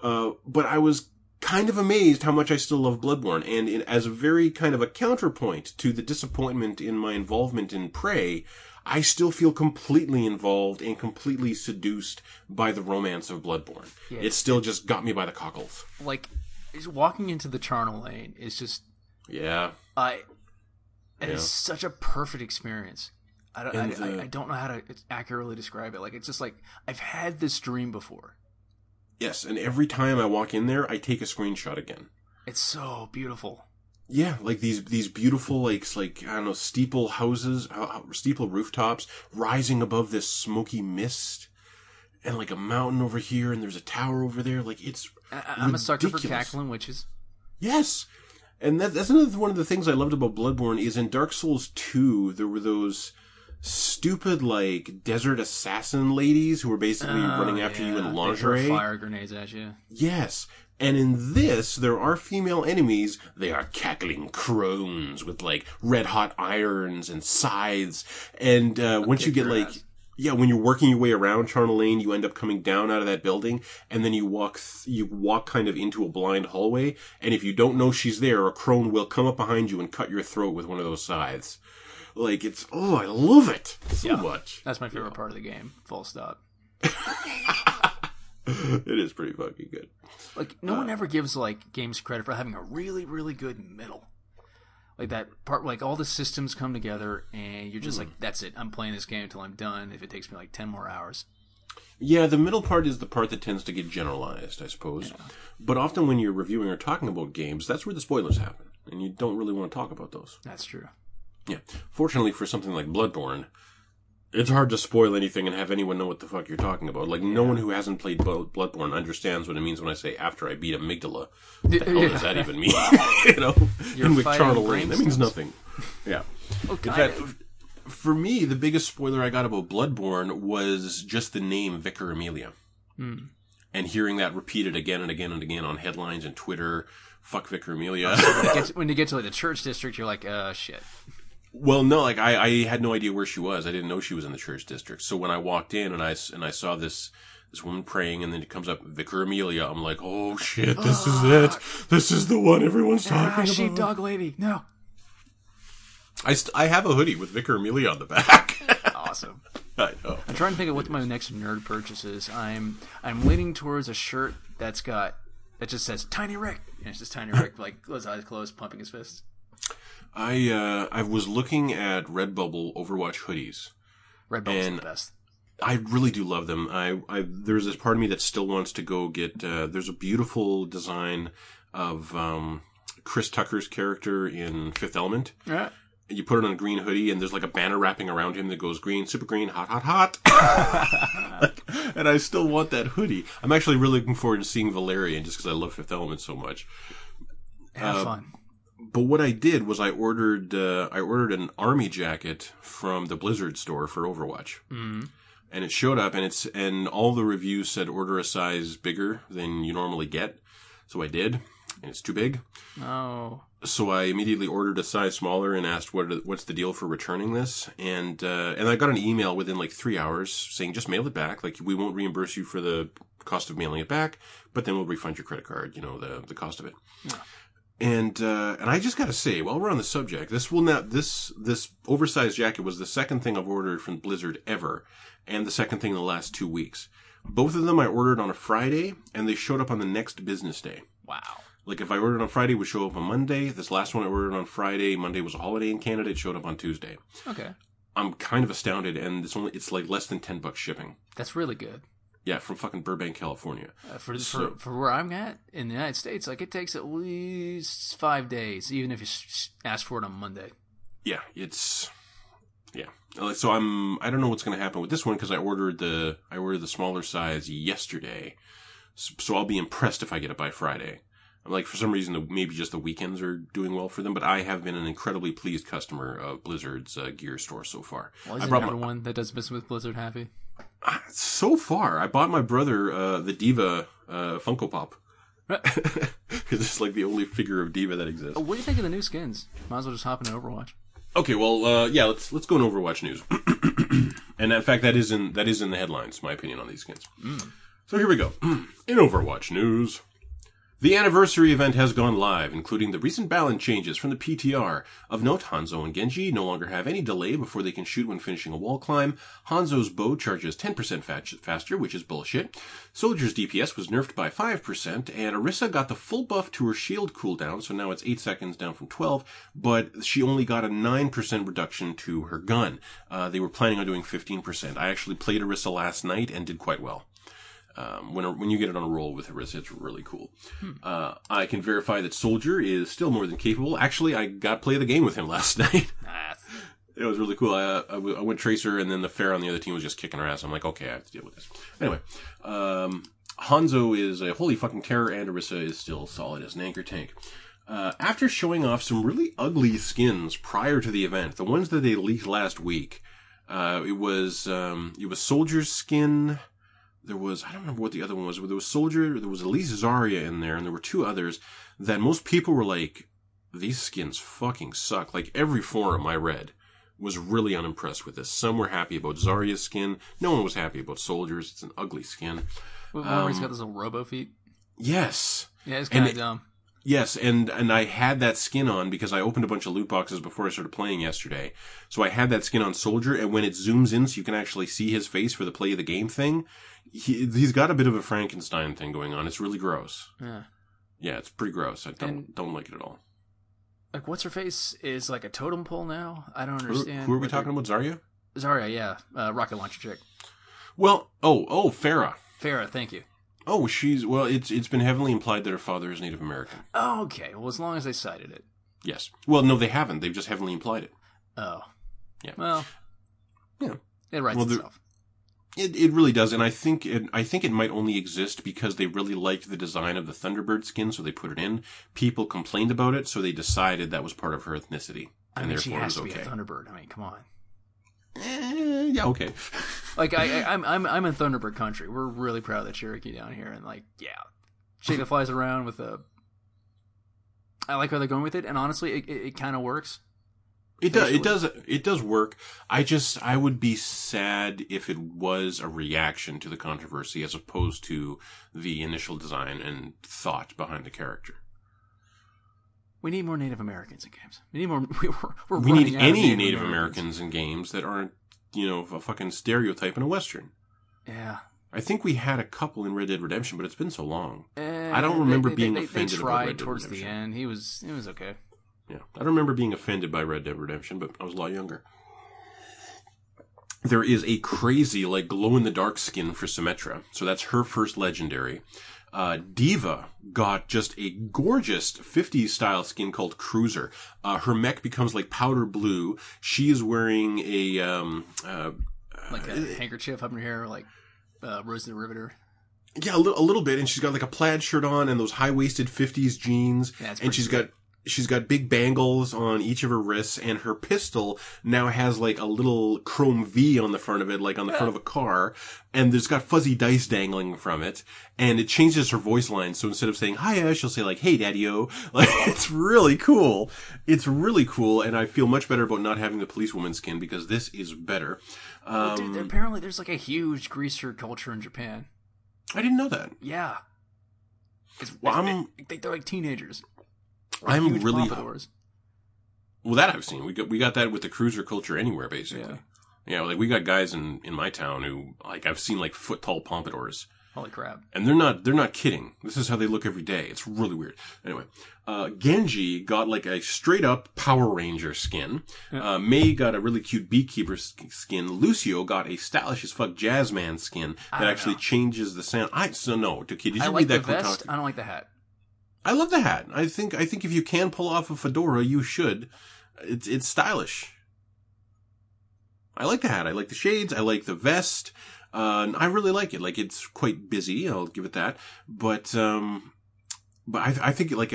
But I was kind of amazed how much I still love Bloodborne. And as a very kind of a counterpoint to the disappointment in my involvement in Prey, I still feel completely involved and completely seduced by the romance of Bloodborne. Yeah, it still just got me by the cockles. Like, walking into the charnel lane is just... Yeah. It's such a perfect experience. I don't know how to accurately describe it. Like, it's just like, I've had this dream before. Yes, and every time I walk in there, I take a screenshot again. It's so beautiful. Yeah, like these beautiful, like I don't know, steeple houses, steeple rooftops rising above this smoky mist, and like a mountain over here, and there's a tower over there. Like it's I'm ridiculous. A sucker for cackling witches. Yes, and that's another one of the things I loved about Bloodborne is in Dark Souls 2 there were those stupid like desert assassin ladies who were basically running after you in lingerie. They throw fire grenades at you. Yes. And in this, there are female enemies. They are cackling crones with, like, red-hot irons and scythes. And once you get, like... Ass. Yeah, when you're working your way around Charnel Lane, you end up coming down out of that building, and then you walk kind of into a blind hallway, and if you don't know she's there, a crone will come up behind you and cut your throat with one of those scythes. Like, it's... Oh, I love it so much. That's my favorite part of the game. Full stop. It is pretty fucking good. Like, no one ever gives, like, games credit for having a really, really good middle. Like, that part, like, all the systems come together, and you're just like, that's it. I'm playing this game until I'm done, if it takes me, like, 10 more hours. Yeah, the middle part is the part that tends to get generalized, I suppose. Yeah. But often when you're reviewing or talking about games, that's where the spoilers happen, and you don't really want to talk about those. That's true. Yeah. Fortunately for something like Bloodborne... It's hard to spoil anything and have anyone know what the fuck you're talking about. Like, no one who hasn't played Bloodborne understands what it means when I say, after I beat Amygdala. What the hell does that even mean? You know? You're and with Charnel Lane, that means nothing. Yeah. Okay. In fact, for me, the biggest spoiler I got about Bloodborne was just the name Vicar Amelia. Mm. And hearing that repeated again and again and again on headlines and Twitter. Fuck Vicar Amelia. When you get to like, the church district, you're like, shit. Well, no, like, I had no idea where she was. I didn't know she was in the church district. So when I walked in and I saw this woman praying and then it comes up, Vicar Amelia, I'm like, oh shit, this is it. This is the one everyone's talking about. Sheepdog lady, no. I have a hoodie with Vicar Amelia on the back. Awesome. I know. I'm trying to think of what my next nerd purchase is. I'm leaning towards a shirt that just says Tiny Rick. And it's just Tiny Rick, like, his eyes closed, pumping his fists. I was looking at Redbubble Overwatch hoodies. Redbubble's the best. I really do love them. I there's this part of me that still wants to go get. There's a beautiful design of Chris Tucker's character in Fifth Element. Yeah. You put it on a green hoodie, and there's like a banner wrapping around him that goes green, super green, hot, hot, hot. And I still want that hoodie. I'm actually really looking forward to seeing Valerian, just because I love Fifth Element so much. Have fun. But what I did was I ordered an army jacket from the Blizzard store for Overwatch, and it showed up, and all the reviews said order a size bigger than you normally get, so I did, and it's too big. Oh. So I immediately ordered a size smaller and asked what's the deal for returning this, and I got an email within like 3 hours saying just mail it back, like we won't reimburse you for the cost of mailing it back, but then we'll refund your credit card, you know the cost of it. Yeah. And I just gotta say, while we're on the subject, this oversized jacket was the second thing I've ordered from Blizzard ever, and the second thing in the last 2 weeks. Both of them I ordered on a Friday, and they showed up on the next business day. Wow. Like, if I ordered on Friday, it would show up on Monday. This last one I ordered on Friday. Monday was a holiday in Canada. It showed up on Tuesday. Okay. I'm kind of astounded, and it's like less than $10 shipping. That's really good. Yeah, from fucking Burbank, California. For where I'm at in the United States, like it takes at least 5 days, even if you ask for it on Monday. Yeah, So I don't know what's going to happen with this one because I ordered the smaller size yesterday, so I'll be impressed if I get it by Friday. I'm like, for some reason, maybe just the weekends are doing well for them, but I have been an incredibly pleased customer of Blizzard's gear store so far. Well, isn't everyone that does business with Blizzard happy? So far, I bought my brother the Diva Funko Pop. Because it's like the only figure of Diva that exists. What do you think of the new skins? Might as well just hop into Overwatch. Okay, well, yeah, let's go into Overwatch news. And in fact, that is in the headlines, my opinion on these skins. Mm. So here we go. In Overwatch news, the anniversary event has gone live, including the recent balance changes from the PTR. Of note, Hanzo and Genji no longer have any delay before they can shoot when finishing a wall climb. Hanzo's bow charges 10% faster, which is bullshit. Soldier's DPS was nerfed by 5%, and Orisa got the full buff to her shield cooldown, so now it's 8 seconds down from 12, but she only got a 9% reduction to her gun. They were planning on doing 15%. I actually played Orisa last night and did quite well. When you get it on a roll with Orisa, it's really cool. I can verify that Soldier is still more than capable. Actually, I got to play the game with him last night. It was really cool. I went Tracer, and then the Pharah on the other team was just kicking her ass. I'm like, okay, I have to deal with this. Anyway, Hanzo is a holy fucking terror, and Orisa is still solid as an anchor tank. After showing off some really ugly skins prior to the event, the ones that they leaked last week, it was Soldier's skin... There was, I don't remember what the other one was, but there was Soldier, there was Elise Zarya in there, and there were two others that most people were like, these skins fucking suck. Like, every forum I read was really unimpressed with this. Some were happy about Zarya's skin. No one was happy about Soldier's. It's an ugly skin. Well, he's got this little robo feet. Yes. Yeah, it's kind of dumb. Yes, and I had that skin on because I opened a bunch of loot boxes before I started playing yesterday. So I had that skin on Soldier, and when it zooms in so you can actually see his face for the play of the game thing, he's got a bit of a Frankenstein thing going on. It's really gross. Yeah. Yeah, it's pretty gross. I don't like it at all. Like, what's-her-face is like a totem pole now? I don't understand. Who are we talking about? Zarya? Zarya, yeah. Rocket launcher chick. Well, Pharah. Pharah, thank you. Oh, it's been heavily implied that her father is Native American. Oh, okay. Well, as long as they cited it. Yes. Well, no, they haven't. They've just heavily implied it. Oh. Yeah. Well. Yeah. It writes itself. It really does, and I think it might only exist because they really liked the design of the Thunderbird skin, so they put it in. People complained about it, so they decided that was part of her ethnicity, and therefore it was okay. She has to be a Thunderbird. I mean, come on. Yeah, okay. Like, I'm in Thunderbird country. We're really proud of the Cherokee down here, and like, yeah, she that flies around with a. I like how they're going with it, and honestly, it kind of works. It does work. I would be sad if it was a reaction to the controversy as opposed to the initial design and thought behind the character. We need more Native Americans in games. We need more. We need any Native Americans in games that aren't, a fucking stereotype in a Western. Yeah. I think we had a couple in Red Dead Redemption, but it's been so long. I don't remember being offended by Red Dead Redemption. They tried towards the end. It was okay. Yeah. I don't remember being offended by Red Dead Redemption, but I was a lot younger. There is a crazy, like, glow-in-the-dark skin for Symmetra. So that's her first legendary. Diva got just a gorgeous 50s style skin called Cruiser. Her mech becomes like powder blue. She is wearing a like a handkerchief up in her hair, like Rose the Riveter. Yeah, a little bit, and she's got like a plaid shirt on and those high waisted 50s jeans, and she's got big bangles on each of her wrists, and her pistol now has like a little chrome V on the front of it, like on the front of a car, and there's got fuzzy dice dangling from it, and it changes her voice line, so instead of saying, hiya, she'll say like, hey, daddy-o. Like, it's really cool. It's really cool, and I feel much better about not having the policewoman skin, because this is better. Dude, apparently there's like a huge greaser culture in Japan. I didn't know that. Yeah. They're like teenagers. I'm really well. That I've seen. We got that with the cruiser culture anywhere, basically. Yeah, like we got guys in my town who like I've seen like foot tall pompadours. Holy crap! And they're not kidding. This is how they look every day. It's really weird. Anyway, Genji got like a straight up Power Ranger skin. Yeah. Mei got a really cute beekeeper skin. Lucio got a stylish as fuck jazzman skin that actually changes the sound. Did you read that? Vest. I don't like the hat. I love the hat. I think if you can pull off a fedora, you should. It's stylish. I like the hat. I like the shades. I like the vest. I really like it. Like, it's quite busy. I'll give it that. But I think like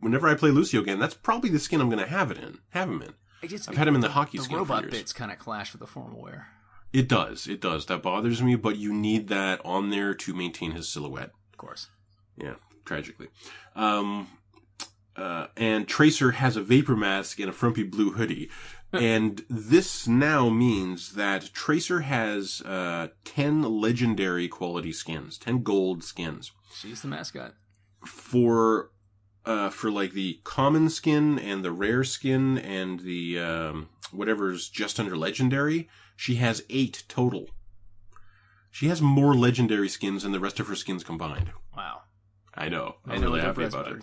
whenever I play Lucio again, that's probably the skin I'm going to have him in. I've had him in the hockey skin for years. The robot bits kind of clash with the formal wear. It does. It does. That bothers me, but you need that on there to maintain his silhouette. Of course. Yeah, tragically. And Tracer has a vapor mask and a frumpy blue hoodie. And this now means that Tracer has 10 legendary quality skins, 10 gold skins. She's the mascot. For like the common skin and the rare skin and the whatever's just under legendary, she has 8 total. She has more legendary skins than the rest of her skins combined. Wow. I know. I'm really happy about it.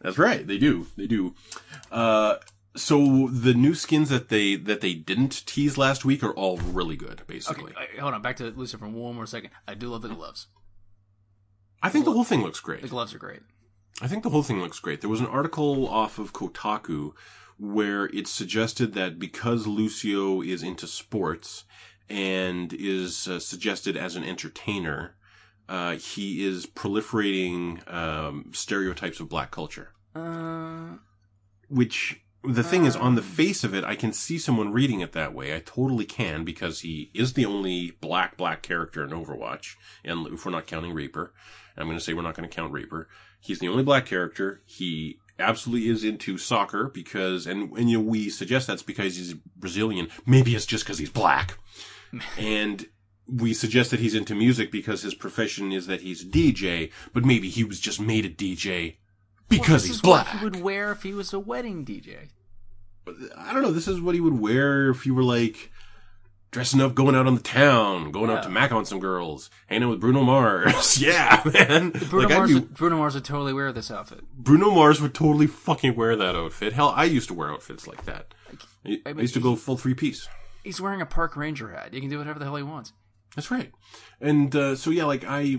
That's right. They do. They do. So the new skins that they didn't tease last week are all really good, basically. Okay, hold on. Back to Lucifer for one more second. I do love the gloves. I think the whole thing looks great. The gloves are great. I think the whole thing looks great. There was an article off of Kotaku where it suggested that because Lucio is into sports and is suggested as an entertainer, he is proliferating stereotypes of black culture. Which... The thing is, on the face of it, I can see someone reading it that way. I totally can, because he is the only black character in Overwatch. And if we're not counting Reaper, I'm going to say we're not going to count Reaper. He's the only black character. He absolutely is into soccer because, and you know, we suggest that's because he's Brazilian. Maybe it's just because he's black. And we suggest that he's into music because his profession is that he's a DJ, but maybe he was just made a DJ. Because he's black. This is what he would wear if he was a wedding DJ. I don't know. This is what he would wear if you were, like, dressing up, going out on the town, going out to mac on some girls, hanging out with Bruno Mars. Yeah, man. Bruno Mars would totally wear this outfit. Bruno Mars would totally fucking wear that outfit. Hell, I used to wear outfits like that. I used to go full 3-piece. He's wearing a park ranger hat. He can do whatever the hell he wants. That's right. And so, yeah, like, I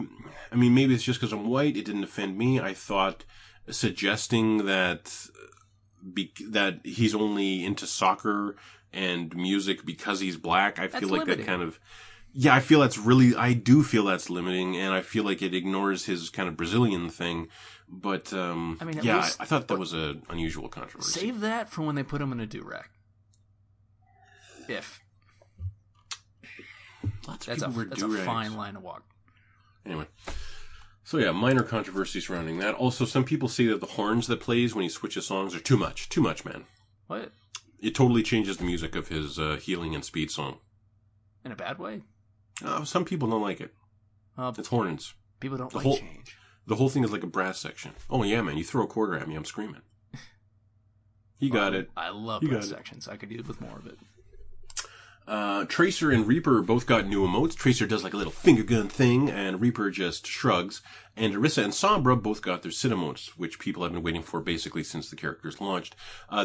mean, maybe it's just because I'm white. It didn't offend me. I thought... suggesting that he's only into soccer and music because he's black, I feel like that kind of... Yeah, I feel that's really... I do feel that's limiting, and I feel like it ignores his kind of Brazilian thing. But, I mean, yeah, I thought that was an unusual controversy. Save that for when they put him in a do-rag. If. Lots of people wear do-rags. That's a fine line to walk. Anyway... So yeah, minor controversy surrounding that. Also, some people say that the horns that plays when he switches songs are too much. Too much, man. What? It totally changes the music of his Healing and Speed song. In a bad way? Some people don't like it. It's horns. People don't like change. The whole thing is like a brass section. Oh yeah, man, you throw a quarter at me, I'm screaming. You got it. I love brass sections. I could do it with more of it. Tracer and Reaper both got new emotes. Tracer does like a little finger gun thing, and Reaper just shrugs. And Orisa and Sombra both got their sit emotes, which people have been waiting for basically since the characters launched.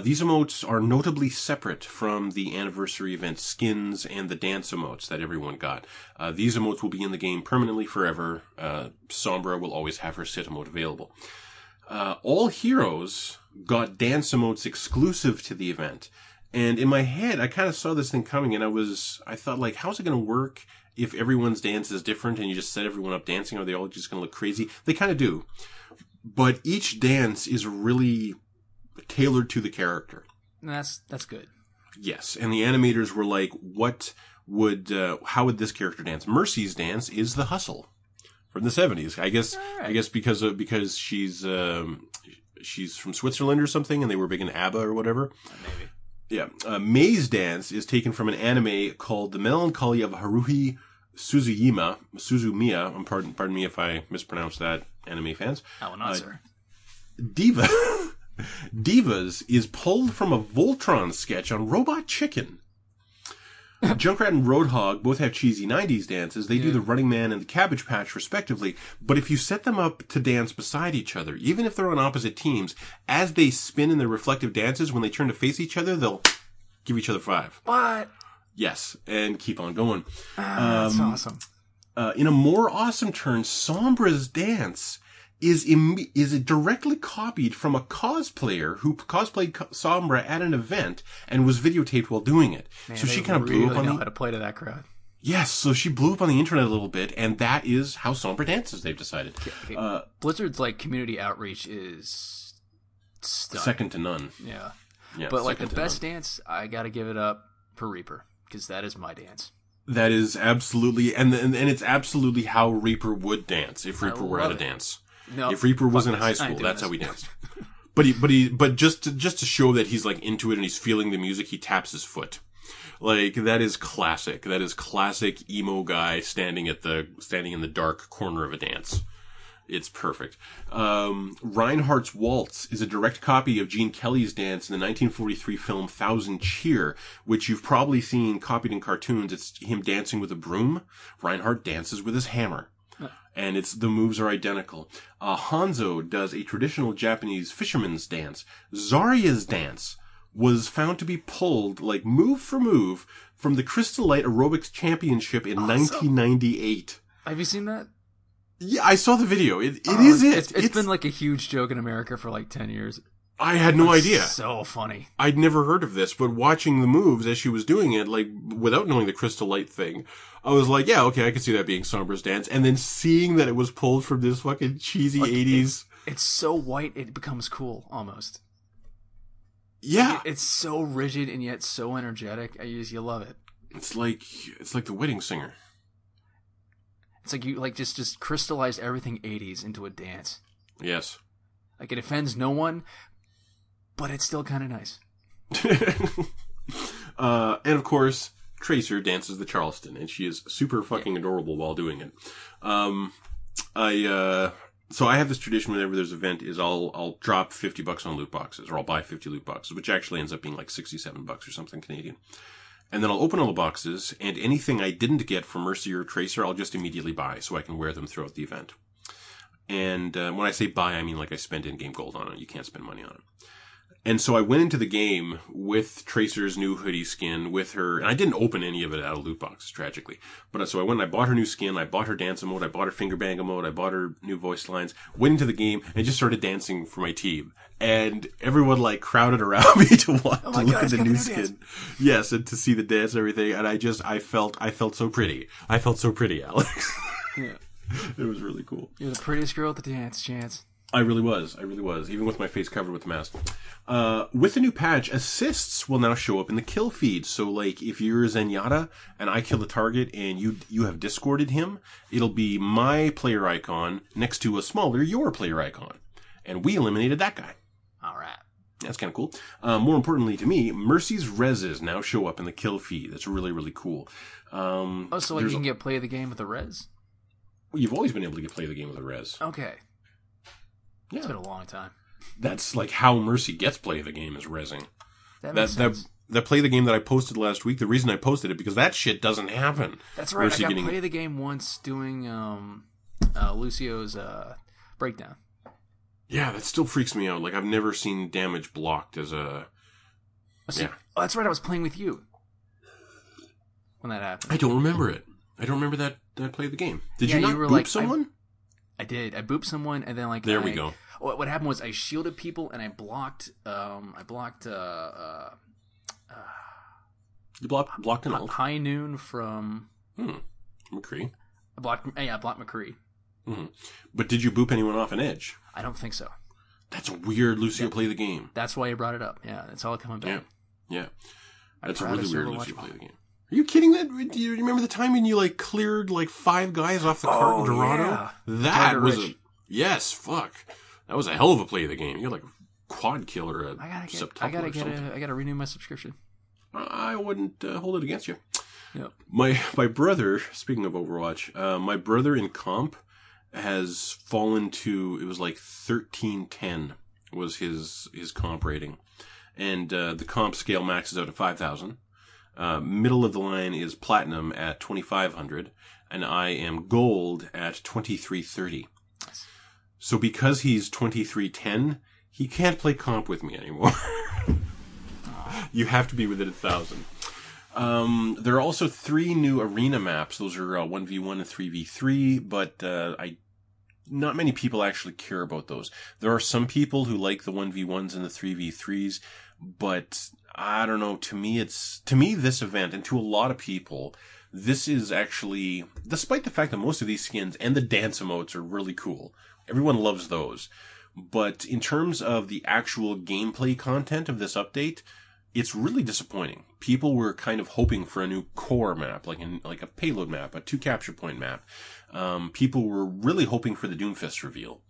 These emotes are notably separate from the anniversary event skins and the dance emotes that everyone got. These emotes will be in the game permanently forever. Sombra will always have her sit emote available. All heroes got dance emotes exclusive to the event. And in my head, I kind of saw this thing coming, and I thought, like, how's it going to work if everyone's dance is different and you just set everyone up dancing? Are they all just going to look crazy? They kind of do. But each dance is really tailored to the character. That's good. Yes. And the animators were like, how would this character dance? Mercy's dance is the hustle from the 70s. I guess, right. I guess because she's from Switzerland or something, and they were big in ABBA or whatever. Maybe. Yeah, May's dance is taken from an anime called The Melancholy of Haruhi Suzumiya. Pardon me if I mispronounce that, anime fans. I will not, sir. Divas is pulled from a Voltron sketch on Robot Chicken. Junkrat and Roadhog both have cheesy 90s dances. They do the Running Man and the Cabbage Patch, respectively. But if you set them up to dance beside each other, even if they're on opposite teams, as they spin in their reflective dances, when they turn to face each other, they'll give each other 5. What? Yes, and keep on going. That's awesome. In a more awesome turn, Sombra's dance is directly copied from a cosplayer who cosplayed Sombra at an event and was videotaped while doing it. Man, so she kind of blew up on the... how to play to that crowd. Yes, so she blew up on the internet a little bit, and that is how Sombra dances, they've decided. Okay. Blizzard's, like, community outreach is... stunning. Second to none. Yeah. But, like, the best dance, I gotta give it up for Reaper, because that is my dance. That is absolutely, and it's absolutely how Reaper would dance if Reaper were at a dance. No, if Reaper was in high school, that's how he danced. But just to show that he's like into it and he's feeling the music, he taps his foot. Like, that is classic. That is classic emo guy standing in the dark corner of a dance. It's perfect. Reinhardt's Waltz is a direct copy of Gene Kelly's dance in the 1943 film Thousand Cheer, which you've probably seen copied in cartoons. It's him dancing with a broom. Reinhardt dances with his hammer. And the moves are identical. Hanzo does a traditional Japanese fisherman's dance. Zarya's dance was found to be pulled, like, move for move from the Crystal Light Aerobics Championship in 1998. Have you seen that? Yeah, I saw the video. It's been like a huge joke in America for like 10 years. I had no idea. So funny. I'd never heard of this, but watching the moves as she was doing it, like, without knowing the Crystal Light thing, I was like, yeah, okay, I can see that being Sombra's dance. And then seeing that it was pulled from this fucking cheesy 80s. It's so white, it becomes cool, almost. Yeah. It's so rigid and yet so energetic. You love it. It's like the wedding singer. It's like you just crystallized everything 80s into a dance. Yes. Like, it offends no one, but it's still kind of nice. And of course, Tracer dances the Charleston, and she is super fucking adorable while doing it. So I have this tradition whenever there's an event is I'll drop $50 on loot boxes, or I'll buy 50 loot boxes, which actually ends up being like $67 or something Canadian. And then I'll open all the boxes, and anything I didn't get from Mercy or Tracer, I'll just immediately buy so I can wear them throughout the event. And when I say buy, I mean like I spend in-game gold on it. You can't spend money on it. And so I went into the game with Tracer's new hoodie skin, with her... And I didn't open any of it out of loot boxes, tragically. But so I went and I bought her new skin, I bought her dance emote, I bought her finger bang emote, I bought her new voice lines, went into the game, and just started dancing for my team. And everyone, like, crowded around me to watch, to look at the new skin. Dance. Yes, and to see the dance and everything. And I felt so pretty. I felt so pretty, Alex. Yeah. It was really cool. You're the prettiest girl at the dance, Chance. I really was, even with my face covered with a mask. With the new patch, assists will now show up in the kill feed. So, like, if you're Zenyatta and I kill the target and you have discorded him, it'll be my player icon next to a smaller your player icon. And we eliminated that guy. All right. That's kind of cool. More importantly to me, Mercy's reses now show up in the kill feed. That's really, really cool. So like you can get play of the game with a res? Well, you've always been able to get play the game with a res. Okay. Yeah. It's been a long time. That's like how Mercy gets play the game, is resing. That play the game that I posted last week, the reason I posted it, because that shit doesn't happen. That's right. Mercy play the game once doing Lucio's breakdown. Yeah, that still freaks me out. Like, I've never seen damage blocked as a... So, yeah. Oh, that's right, I was playing with you when that happened. I don't remember it. I don't remember that play the game. Did you not boop someone? I did. I booped someone, and then like there we go. What happened was I shielded people, and I blocked. You blocked an old High Noon from McCree. I blocked McCree. Mm-hmm. But did you boop anyone off an edge? I don't think so. That's weird. Lucio play the game. That's why you brought it up. Yeah, it's all coming back. Yeah. That's a really weird Lucio play the game. Are you kidding? Do you remember the time when you like cleared like five guys off the cart in Dorado? Yeah. That was yes, fuck. That was a hell of a play of the game. You're like a quad killer, a septuple or something. I gotta renew my subscription. I wouldn't hold it against you. Yep. My brother, speaking of Overwatch, my brother in comp has fallen to, it was like 1310 was his comp rating, and the comp scale maxes out at 5,000. Middle of the line is platinum at 2,500, and I am gold at 2,330. So because he's 2,310, he can't play comp with me anymore. You have to be within 1,000. There are also three new arena maps. Those are 1v1 and 3v3, but not many people actually care about those. There are some people who like the 1v1s and the 3v3s, but I don't know, to me this event, and to a lot of people, this is actually, despite the fact that most of these skins and the dance emotes are really cool, everyone loves those, but in terms of the actual gameplay content of this update, it's really disappointing. People were kind of hoping for a new core map, like a payload map, a 2 capture point map. People were really hoping for the Doomfist reveal.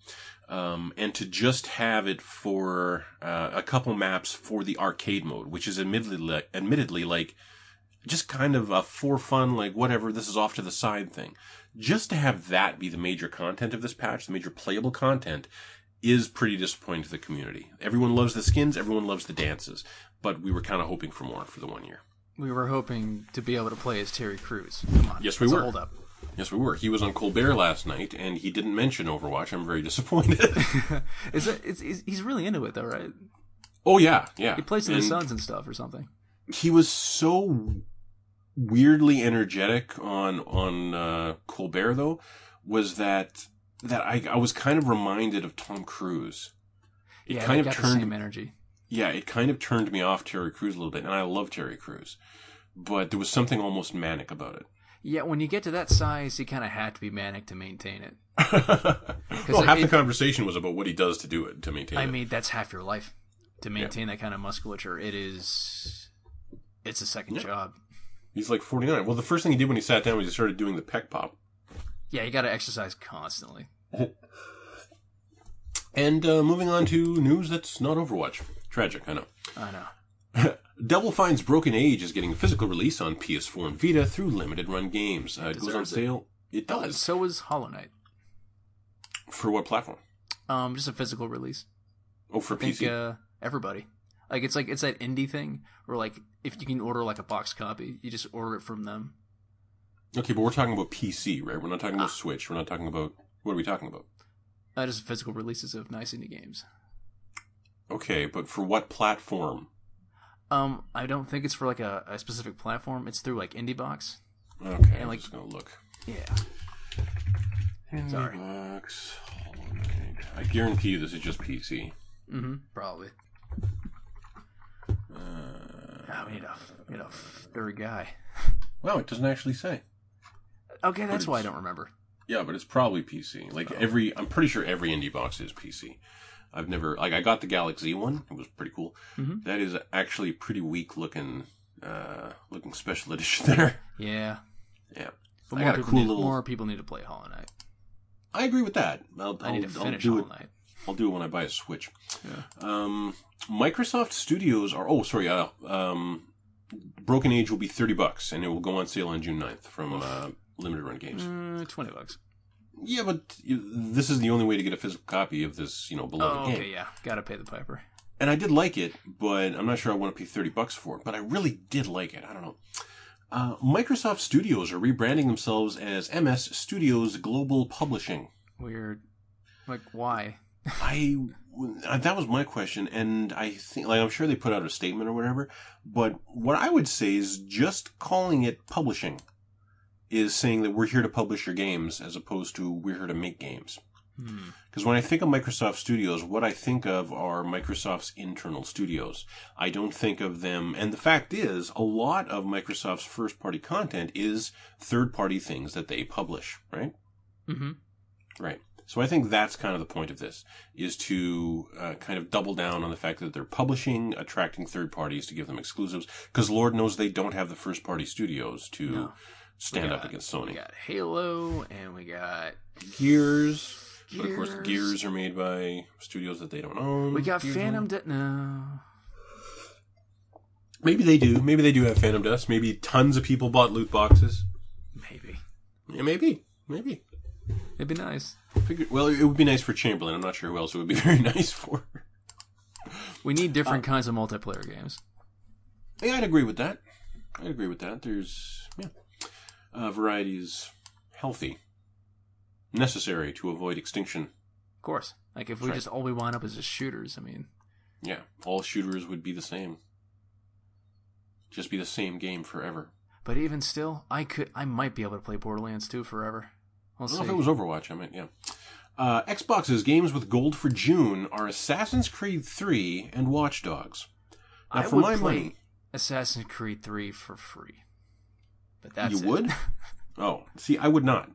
And to just have it for a couple maps for the arcade mode, which is admittedly like just kind of a for fun, like whatever, this is off to the side thing. Just to have that be the major content of this patch, the major playable content, is pretty disappointing to the community. Everyone loves the skins, everyone loves the dances, but we were kind of hoping for more for the 1 year. We were hoping to be able to play as Terry Crews. Come on. Yes, we were. Hold up. Yes, we were. He was on Colbert last night, and he didn't mention Overwatch. I'm very disappointed. He's really into it, though, right? Oh, yeah, yeah. He plays to his sons and stuff or something. He was so weirdly energetic on Colbert, though, was that I was kind of reminded of Tom Cruise. It kind of turned the same energy. Yeah, it kind of turned me off Terry Crews a little bit, and I love Terry Crews, but there was something almost manic about it. Yeah, when you get to that size, you kind of have to be manic to maintain it. Well, half the conversation was about what he does to do it, to maintain it. I mean, that's half your life, to maintain that kind of musculature. It's a second job. He's like 49. Well, the first thing he did when he sat down was he started doing the pec pop. Yeah, you got to exercise constantly. And moving on to news that's not Overwatch. Tragic, I know. I know. Double Fine's Broken Age is getting a physical release on PS4 and Vita through limited run games. It goes on sale. It does. Oh, so is Hollow Knight. For what platform? Just a physical release. Oh, for PC. Everybody. It's that indie thing where if you can order a box copy, you just order it from them. Okay, but we're talking about PC, right? We're not talking about Switch. We're not talking about... What are we talking about? Just physical releases of nice indie games. Okay, but for what platform? I don't think it's for a specific platform. It's through IndieBox. Okay, I'm just gonna look. Yeah. Sorry. IndieBox. I guarantee you this is just PC. Mm-hmm. Probably. We need a third guy. Well, it doesn't actually say. Okay, that's why I don't remember. Yeah, but it's probably PC. I'm pretty sure every IndieBox is PC. I've never... I got the Galaxy one. It was pretty cool. Mm-hmm. That is actually a pretty weak-looking special edition there. Yeah. Yeah. But more people need to play Hollow Knight. I agree with that. I need to finish Hollow Knight. I'll do it when I buy a Switch. Yeah. Microsoft Studios are... Oh, sorry. Broken Age will be $30, and it will go on sale on June 9th from Limited Run Games. $20. Yeah, but this is the only way to get a physical copy of this, beloved game. Okay, yeah. Gotta pay the piper. And I did like it, but I'm not sure I want to pay $30 for it. But I really did like it. I don't know. Microsoft Studios are rebranding themselves as MS Studios Global Publishing. Weird. Why? That was my question, and I think I'm sure they put out a statement or whatever. But what I would say is just calling it publishing is saying that we're here to publish your games as opposed to we're here to make games. Because when I think of Microsoft Studios, what I think of are Microsoft's internal studios. I don't think of them, and the fact is, a lot of Microsoft's first-party content is third-party things that they publish, right? Mm-hmm. Right. So I think that's kind of the point of this, is to kind of double down on the fact that they're publishing, attracting third parties to give them exclusives, because Lord knows they don't have the first-party studios to stand up against Sony. We got Halo, and we got... Gears. But of course, Gears are made by studios that they don't own. We got usually. Phantom Death. No. Maybe they do. Maybe they do have Phantom Deaths. Maybe tons of people bought loot boxes. Maybe. Yeah, maybe. It'd be nice. Well, it would be nice for Chamberlain. I'm not sure who else it would be very nice for. We need different kinds of multiplayer games. Yeah, I'd agree with that. There's, variety is healthy. Necessary to avoid extinction. Of course. If we all we wind up is just shooters, Yeah, all shooters would be the same. Just be the same game forever. But even still, I might be able to play Borderlands 2 forever. We'll see. If it was Overwatch, yeah. Xbox's games with gold for June are Assassin's Creed 3 and Watch Dogs. Now, I would play Assassin's Creed 3 for free. But that's it. You would? Oh, see, I would not.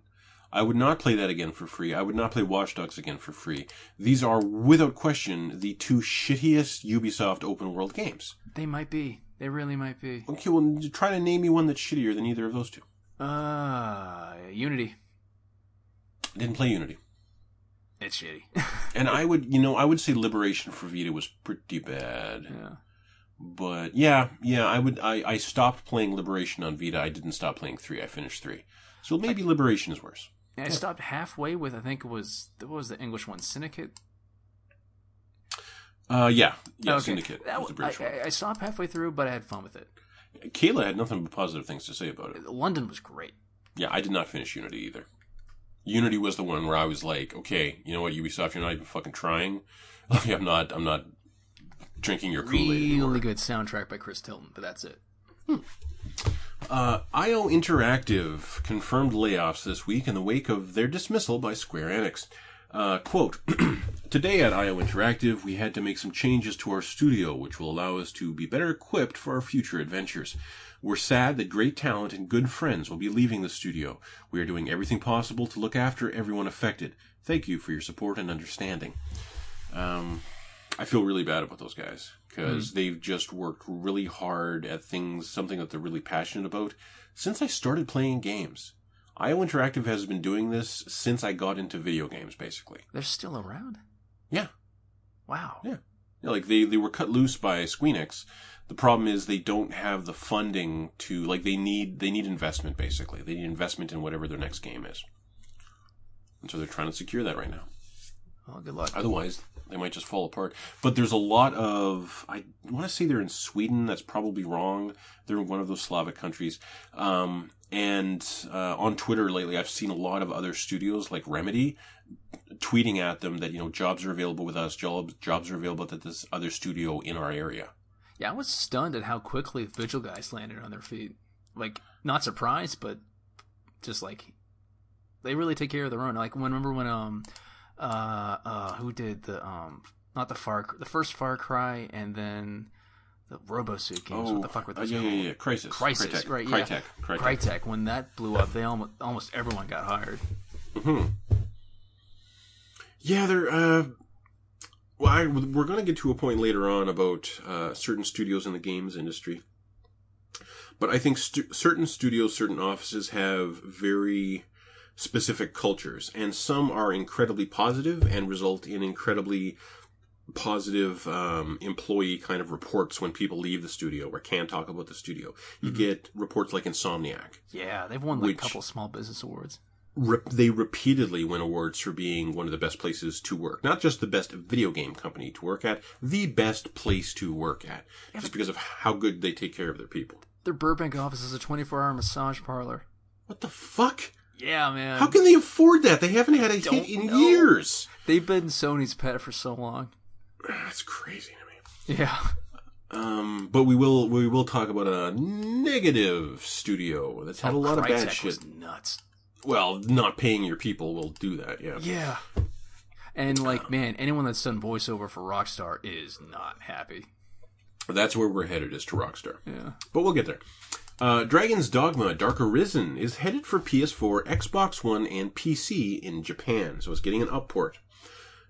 I would not play that again for free. I would not play Watch Dogs again for free. These are, without question, the two shittiest Ubisoft open-world games. They might be. They really might be. Okay, well, try to name me one that's shittier than either of those two. Unity. I didn't play Unity. It's shitty. And I would say Liberation for Vita was pretty bad. Yeah. But yeah, I stopped playing Liberation on Vita. I didn't stop playing 3. I finished 3. So maybe Liberation is worse. And I stopped halfway with, I think it was, what was the English one? Syndicate? Yeah, okay. Syndicate. That was the British one. I stopped halfway through, but I had fun with it. Kayla had nothing but positive things to say about it. London was great. Yeah, I did not finish Unity either. Unity was the one where I was like, okay, you know what, Ubisoft, you're not even fucking trying. Like, I'm not drinking your Kool-Aid anymore. Really good soundtrack by Chris Tilton, but that's it. IO Interactive confirmed layoffs this week in the wake of their dismissal by Square Enix. Quote, today at IO Interactive, we had to make some changes to our studio, which will allow us to be better equipped for our future adventures. We're sad that great talent and good friends will be leaving the studio. We are doing everything possible to look after everyone affected. Thank you for your support and understanding. I feel really bad about those guys because they've just worked really hard at things, something that they're really passionate about. Since I started playing games, IO Interactive has been doing this since I got into video games, basically. They're still around? Yeah. Wow. Yeah. Like, they were cut loose by Squeenix. The problem is they don't have the funding to, like, they need investment, basically. They need investment in whatever their next game is. And so they're trying to secure that right now. Well, good luck. Otherwise, they might just fall apart. But there's a lot of... I want to say they're in Sweden. That's probably wrong. They're in one of those Slavic countries. And on Twitter lately, I've seen a lot of other studios, like Remedy, tweeting at them that, you know, jobs are available with us, jobs are available at this other studio in our area. Yeah, I was stunned at how quickly Vigil guys landed on their feet. Like, not surprised, but just, like, they really take care of their own. Like, remember when... who did the not the first Far Cry and then the RoboSuit games? Oh, what the fuck were those? Yeah, Crytek, right? Yeah, Crytek. When that blew up, they almost everyone got hired. Mm-hmm. Yeah, they're. We're going to get to a point later on about certain studios in the games industry, but I think certain studios, certain offices have very specific cultures, and some are incredibly positive and result in incredibly positive employee kind of reports when people leave the studio or can't talk about the studio. You get reports like Insomniac. Yeah, they've won like a couple small business awards. They repeatedly win awards for being one of the best places to work. Not just the best video game company to work at, the best place to work at. Yeah, just because of how good they take care of their people. Their Burbank office is a 24-hour massage parlor. What the fuck? Yeah, man. How can they afford that? They haven't had a hit in years. They've been Sony's pet for so long. That's crazy to me. Yeah. But we will talk about a negative studio that's had a lot of bad shit. Was nuts. Well, not paying your people will do that. Yeah. Yeah. And like, man, anyone that's done voiceover for Rockstar is not happy. That's where we're headed, is to Rockstar. Yeah. But we'll get there. Dragon's Dogma: Dark Arisen is headed for PS4, Xbox One, and PC in Japan, so it's getting an upport.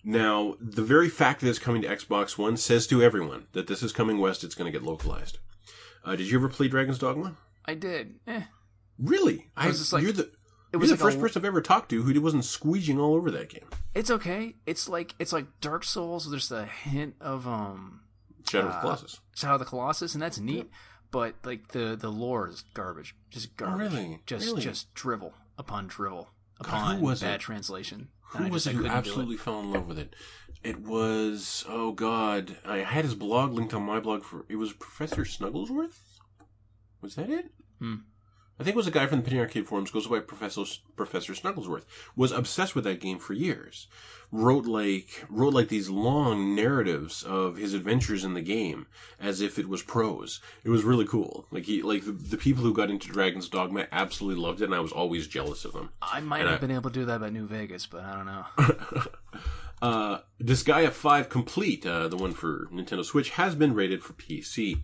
Now, the very fact that it's coming to Xbox One says to everyone that this is coming west, it's going to get localized. Did you ever play Dragon's Dogma? I did. Really? You're the first person I've ever talked to who wasn't squeegeeing all over that game. It's okay. It's like Dark Souls. There's a hint of Shadow of the Colossus. Shadow of the Colossus, and that's neat. Yeah. But like the lore is garbage, just garbage. Oh, really? Just drivel upon drivel upon bad translation. Who was it who absolutely fell in love with it? It was I had his blog linked on my blog it was Professor Snugglesworth. Was that it? I think it was a guy from the Penny Arcade forums, goes by Professor Snugglesworth. Was obsessed with that game for years. Wrote like these long narratives of his adventures in the game as if it was prose. It was really cool. Like the people who got into Dragon's Dogma absolutely loved it, and I was always jealous of them. I might have been able to do that at New Vegas, but I don't know. Disgaea 5 Complete, the one for Nintendo Switch, has been rated for PC.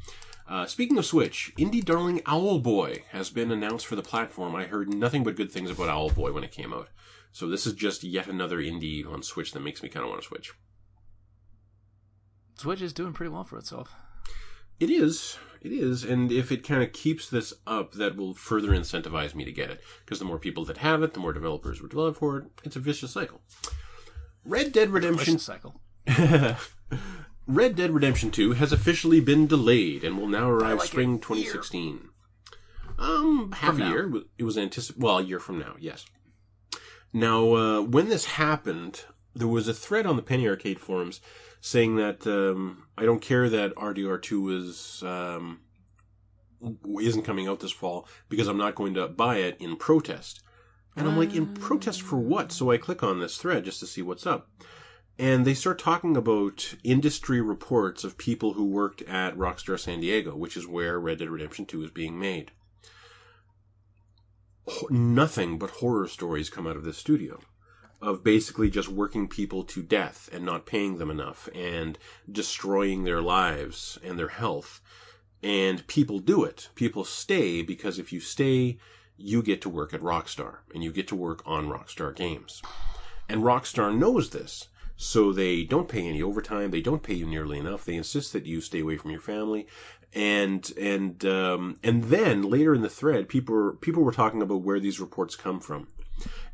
Speaking of Switch, indie darling Owlboy has been announced for the platform. I heard nothing but good things about Owlboy when it came out. So this is just yet another indie on Switch that makes me kind of want to switch. Switch is doing pretty well for itself. It is. It is. And if it kind of keeps this up, that will further incentivize me to get it. Because the more people that have it, the more developers will develop for it. It's a vicious cycle. Red Dead Redemption... Red Dead Redemption 2 has officially been delayed and will now arrive spring 2016. Half a year. It was anticipated... Well, a year from now, yes. Now, when this happened, there was a thread on the Penny Arcade forums saying that I don't care that RDR2 isn't coming out this fall because I'm not going to buy it in protest. And I'm like, in protest for what? So I click on this thread just to see what's up. And they start talking about industry reports of people who worked at Rockstar San Diego, which is where Red Dead Redemption 2 is being made. Nothing but horror stories come out of this studio of basically just working people to death and not paying them enough and destroying their lives and their health. And people do it. People stay because if you stay, you get to work at Rockstar and you get to work on Rockstar games. And Rockstar knows this. So they don't pay any overtime. They don't pay you nearly enough. They insist that you stay away from your family. And then later in the thread, people were talking about where these reports come from.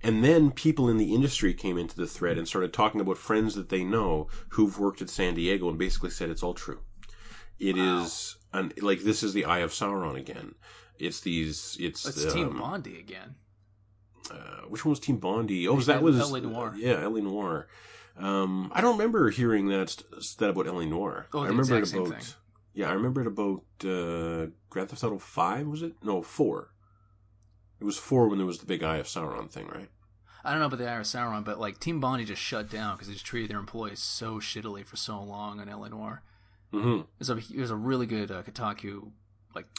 And then people in the industry came into the thread and started talking about friends that they know who've worked at San Diego and basically said it's all true. It is like, this is the Eye of Sauron again. It's Team Bondi again. Which one was Team Bondi? L.A. Noire. L.A. Noire. I don't remember hearing that about L.A. Noire. Oh, I remember it about. Same thing. Yeah, I remember it about Grand Theft Auto 5, was it? No, 4. It was 4 when there was the big Eye of Sauron thing, right? I don't know about the Eye of Sauron, but like Team Bondi just shut down because they just treated their employees so shittily for so long on L.A. Noire. Mm-hmm. It was a really good Kotaku,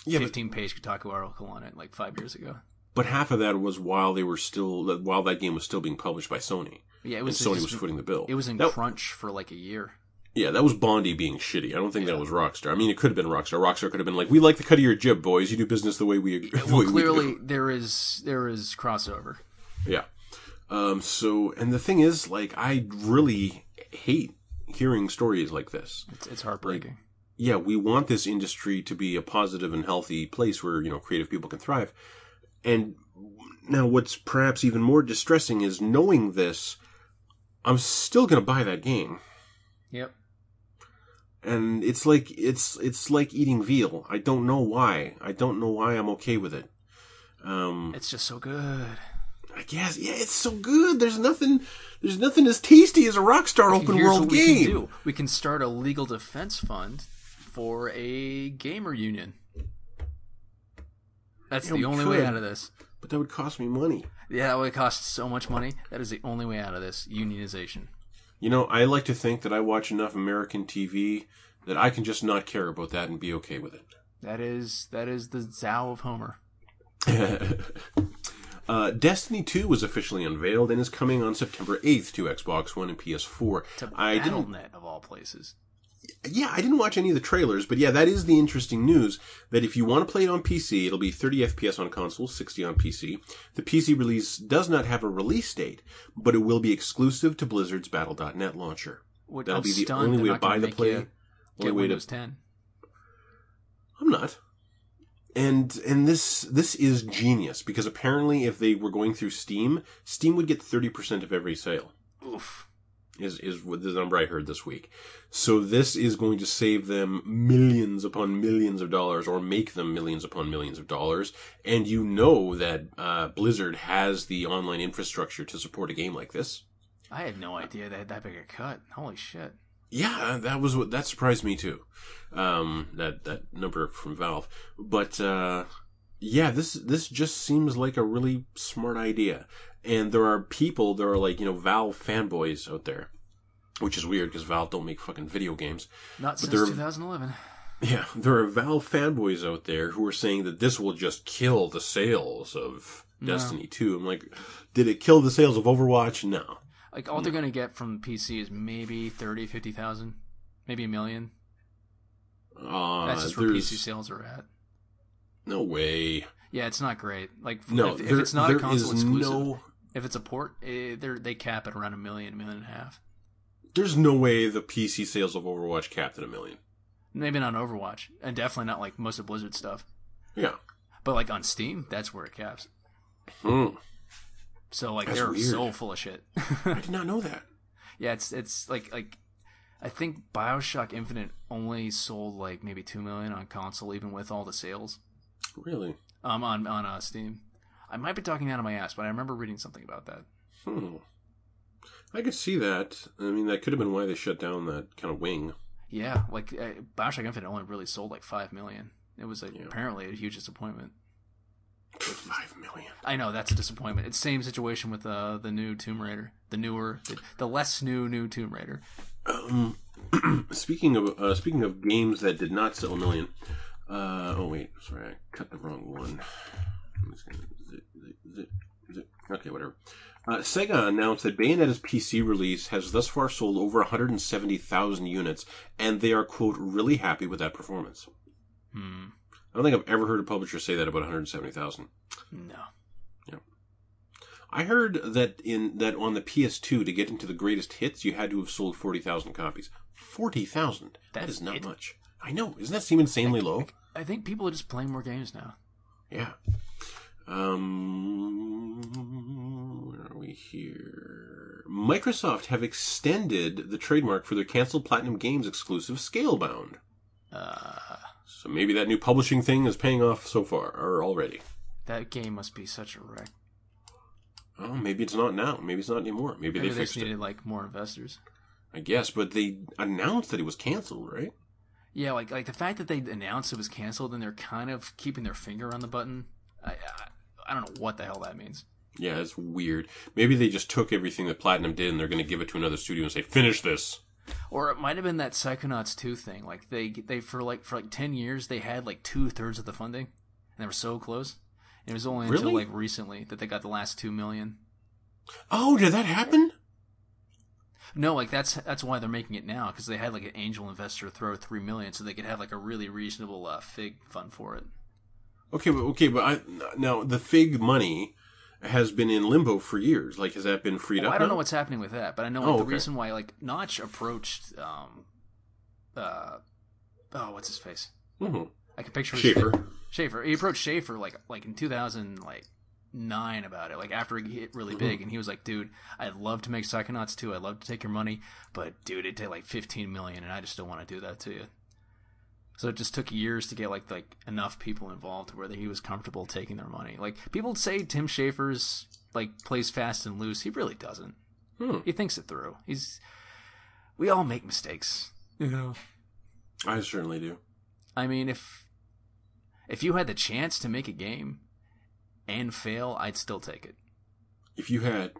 15-page Kotaku article on it, 5 years ago. But half of that was while that game was still being published by Sony. Yeah, Sony was footing the bill. It was in crunch for a year. Yeah, that was Bondi being shitty. I don't think that was Rockstar. I mean, it could have been Rockstar. Rockstar could have been like, "We like the cut of your jib, boys. You do business the way we agree." Well, clearly there is crossover. Yeah. And the thing is, I really hate hearing stories like this. It's heartbreaking. Yeah, we want this industry to be a positive and healthy place where creative people can thrive. And now, what's perhaps even more distressing is knowing this. I'm still going to buy that game. Yep. And it's like eating veal. I don't know why. I don't know why I'm okay with it. It's just so good. I guess. Yeah, it's so good. There's nothing as tasty as a Rockstar open world game. Here's what we can do. We can start a legal defense fund for a gamer union. That's the only way out of this. But that would cost me money. Yeah, that would cost so much money. That is the only way out of this, unionization. I like to think that I watch enough American TV that I can just not care about that and be okay with it. That is the Zao of Homer. Destiny 2 was officially unveiled and is coming on September 8th to Xbox One and PS4. To BattleNet, of all places. Yeah, I didn't watch any of the trailers, but yeah, that is the interesting news, that if you want to play it on PC, it'll be 30 FPS on console, 60 on PC. The PC release does not have a release date, but it will be exclusive to Blizzard's Battle.net launcher. That'll be the only way to buy the play. Get Windows 10. I'm not. And this is genius, because apparently if they were going through Steam, Steam would get 30% of every sale. Oof. Is the number I heard this week. So this is going to save them millions upon millions of dollars, or make them millions upon millions of dollars. And that Blizzard has the online infrastructure to support a game like this. I had no idea they had that big a cut. Holy shit. Yeah, that surprised me too. That number from Valve. But yeah, this just seems like a really smart idea. And there are Valve fanboys out there, which is weird because Valve don't make fucking video games. Not since 2011. Yeah, there are Valve fanboys out there who are saying that this will just kill the sales of Destiny 2. I'm like, did it kill the sales of Overwatch? No. They're going to get from PC is maybe 30,000, 50,000, maybe a million. That's just where PC sales are at. No way. Yeah, it's not great. If it's not a console exclusive... If it's a port, they cap it around a million and a half. There's no way the PC sales of Overwatch capped at a million. Maybe not on Overwatch, and definitely not like most of Blizzard stuff. Yeah. But like on Steam, that's where it caps. Mm. So like that's they're weird. So full of shit. I did not know that. Yeah, it's like I think Bioshock Infinite only sold like maybe 2 million on console, even with all the sales. Really? On Steam. I might be talking out of my ass, but I remember reading something about that. Hmm. I could see that. I mean, that could have been why they shut down that kind of wing. Yeah, like Bioshock Infinite only really sold like 5 million. It was like apparently a huge disappointment. 5 million. I know, that's a disappointment. It's the same situation with the new Tomb Raider. The less new Tomb Raider. Speaking of games that did not sell a million. Oh wait, sorry, I cut the wrong one. I'm just gonna zip. Okay, whatever. Sega announced that Bayonetta's PC release has thus far sold over 170,000 units, and they are, quote, really happy with that performance. Hmm. I don't think I've ever heard a publisher say that about 170,000. No. Yeah. I heard that on the PS2, to get into the greatest hits, you had to have sold 40,000 copies. 40,000? That is not much. I know. Doesn't that seem insanely low? I think people are just playing more games now. Yeah. Where are we here? Microsoft have extended the trademark for their canceled Platinum Games exclusive Scalebound. So maybe that new publishing thing is paying off so far, or already. That game must be such a wreck. Oh, maybe it's not now. Maybe it's not anymore. Maybe they fixed it. Needed like more investors. I guess, but they announced that it was canceled, right? Yeah, like the fact that they announced it was canceled and they're kind of keeping their finger on the button. I don't know what the hell that means. Yeah, it's weird. Maybe they just took everything that Platinum did and they're going to give it to another studio and say, finish this. Or it might have been that Psychonauts 2 thing. Like they for 10 years, they had like 2/3 of the funding. And they were so close. And it was only until like recently that they got the last 2 million. Oh, did that happen? No, like that's why they're making it now, because they had like an angel investor throw 3 million so they could have like a really reasonable fig fund for it. Okay, but now the fig money has been in limbo for years. Like, has that been freed up? I don't know what's happening with that, but I know the reason why. Like, Notch approached, what's his face? Mm-hmm. I can picture Schaefer. He approached Schaefer like in 2009 about it. Like after it hit really big, and he was like, "Dude, I'd love to make Psychonauts 2. I'd love to take your money, but dude, it'd take like 15 million, and I just don't want to do that to you." So it just took years to get like enough people involved where he was comfortable taking their money. Like people say Tim Schafer's like plays fast and loose. He really doesn't. He thinks it through. We all make mistakes, you know. I certainly do. I mean, if you had the chance to make a game and fail, I'd still take it. If you had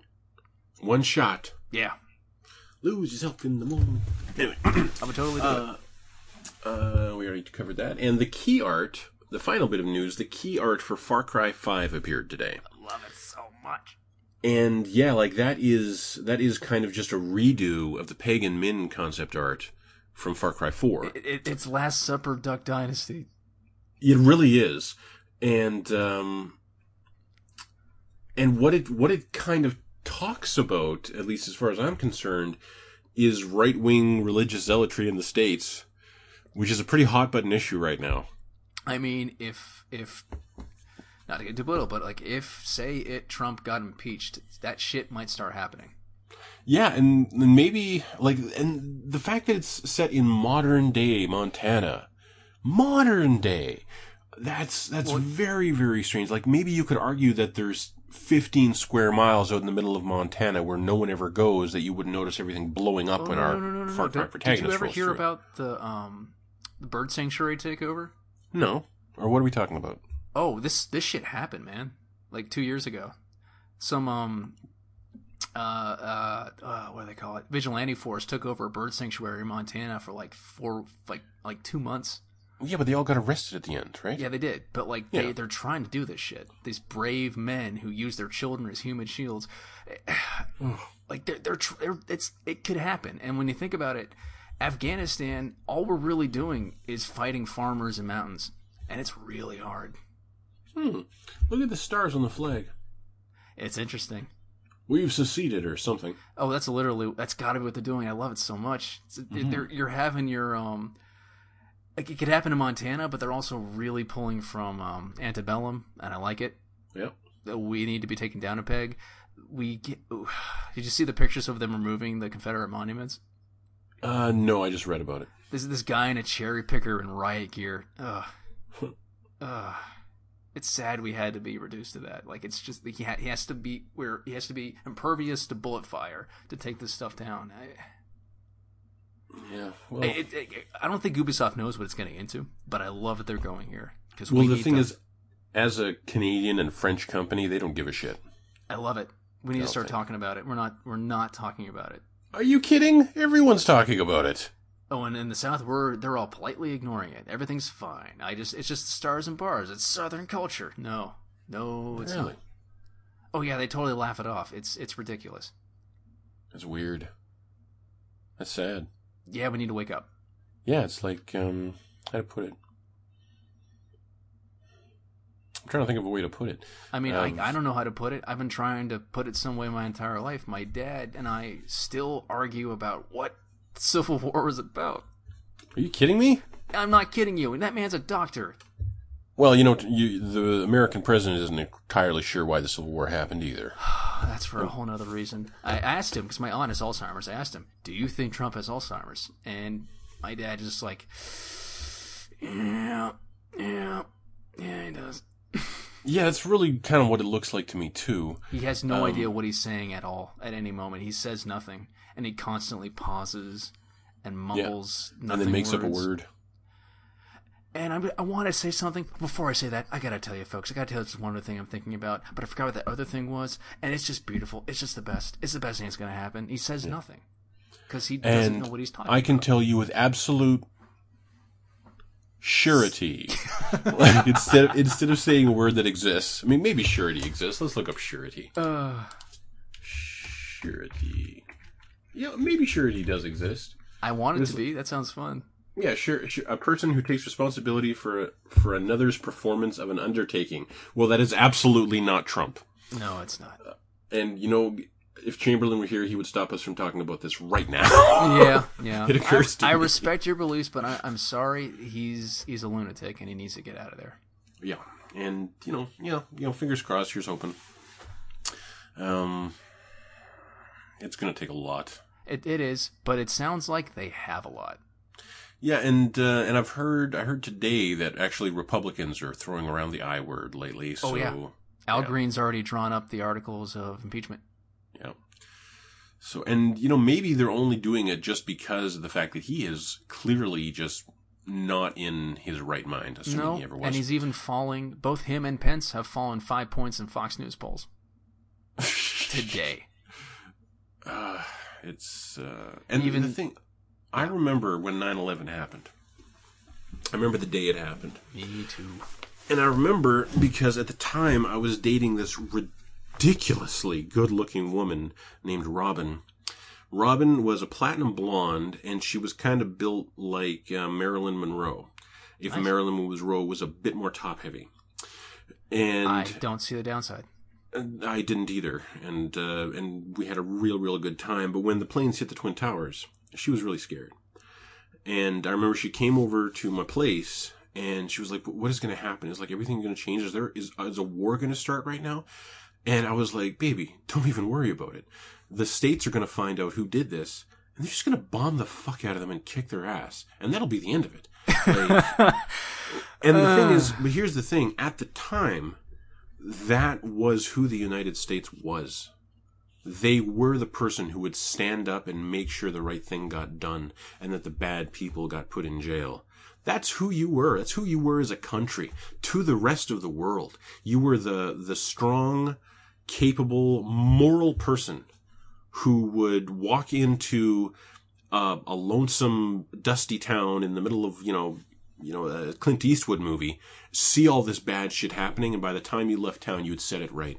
one shot. Yeah. Lose yourself in the moment. Anyway. I would totally do it. We already covered that. And the key art, the final bit of news, the key art for Far Cry 5 appeared today. I love it so much. And yeah, like that is kind of just a redo of the Pagan Min concept art from Far Cry 4. It's Last Supper Duck Dynasty. It really is. And what it kind of talks about, at least as far as I'm concerned, is right-wing religious zealotry in the States. Which is a pretty hot-button issue right now. I mean, if not to get too political, but like if, say, Trump got impeached, that shit might start happening. Yeah, and maybe, like, and the fact that it's set in modern-day Montana. Modern day! That's very, very strange. Like, maybe you could argue that there's 15 square miles out in the middle of Montana where no one ever goes that you wouldn't notice everything blowing up when our Far Cry protagonist rolls through. Did you ever hear about the bird sanctuary takeover? No. Or what are we talking about? Oh, this shit happened, man. Like 2 years ago. Some what do they call it? Vigilante force took over a bird sanctuary in Montana for like 2 months. Yeah, but they all got arrested at the end, right? Yeah, they did. But like they're trying to do this shit. These brave men who use their children as human shields. Like it could happen. And when you think about it, Afghanistan, all we're really doing is fighting farmers and mountains, and it's really hard. Look at the stars on the flag. It's interesting. We've seceded or something. Oh, that's got to be what they're doing. I love it so much. You're having your like, it could happen in Montana, but they're also really pulling from Antebellum, and I like it. Yep. We need to be taken down a peg. Did you see the pictures of them removing the Confederate monuments? No, I just read about it. There's this guy in a cherry picker in riot gear. Ugh. It's sad we had to be reduced to that. Like, it's just he has to be impervious to bullet fire to take this stuff down. I don't think Ubisoft knows what it's getting into, but I love that they're going here. Well, the thing is, as a Canadian and French company, they don't give a shit. I love it. We need to start talking about it. We're not talking about it. Are you kidding? Everyone's talking about it. Oh, and in the South, they're all politely ignoring it. Everything's fine. It's just stars and bars. It's Southern culture. No, it's not. Oh yeah, they totally laugh it off. It's ridiculous. That's weird. That's sad. Yeah, we need to wake up. Yeah, it's like how to put it. I'm trying to think of a way to put it. I mean, I don't know how to put it. I've been trying to put it some way my entire life. My dad and I still argue about what Civil War was about. Are you kidding me? I'm not kidding you. And that man's a doctor. Well, the American president isn't entirely sure why the Civil War happened either. That's for a whole other reason. I asked him, because my aunt has Alzheimer's, I asked him, do you think Trump has Alzheimer's? And my dad is just like, yeah, he does. Yeah, that's really kind of what it looks like to me, too. He has no idea what he's saying at all, at any moment. He says nothing, and he constantly pauses and mumbles nothing. And then makes up a word. And I want to say something. Before I say that, I got to tell you, folks. I got to tell you this one other thing I'm thinking about, but I forgot what that other thing was, and it's just beautiful. It's just the best. It's the best thing that's going to happen. He says nothing, because he doesn't know what he's talking about. I can tell you with absolute surety. Like, instead of saying a word that exists, I mean, maybe surety exists. Let's look up surety. Surety. Yeah, maybe surety does exist. I want it to be. That sounds fun. Yeah, sure. A person who takes responsibility for another's performance of an undertaking. Well, that is absolutely not Trump. No, it's not. And, if Chamberlain were here, he would stop us from talking about this right now. Yeah. It occurs to me. I respect your beliefs, but I'm sorry. He's a lunatic, and he needs to get out of there. Yeah, and fingers crossed. Here's hoping. It's going to take a lot. It is, but it sounds like they have a lot. Yeah, and I heard today that actually Republicans are throwing around the I word lately. So, oh yeah, Green's already drawn up the articles of impeachment. Yeah. So, and, maybe they're only doing it just because of the fact that he is clearly just not in his right mind, assuming he ever was. And he's even falling, both him and Pence have fallen 5 points in Fox News polls today. I remember when 9/11 happened. I remember the day it happened. Me too. And I remember because at the time I was dating this ridiculously good-looking woman named Robin. Robin was a platinum blonde, and she was kind of built like Marilyn Monroe. If Marilyn Monroe was a bit more top-heavy. And I don't see the downside. I didn't either, and we had a real, real good time. But when the planes hit the Twin Towers, she was really scared. And I remember she came over to my place, and she was like, what is going to happen? Is, like, everything going to change? Is a war going to start right now? And I was like, baby, don't even worry about it. The states are going to find out who did this, and they're just going to bomb the fuck out of them and kick their ass. And that'll be the end of it. Like, and the thing is, but here's the thing. At the time, that was who the United States was. They were the person who would stand up and make sure the right thing got done and that the bad people got put in jail. That's who you were. That's who you were as a country to the rest of the world. You were the strong, capable, moral person who would walk into a lonesome, dusty town in the middle of, a Clint Eastwood movie, see all this bad shit happening, and by the time you left town, you had set it right.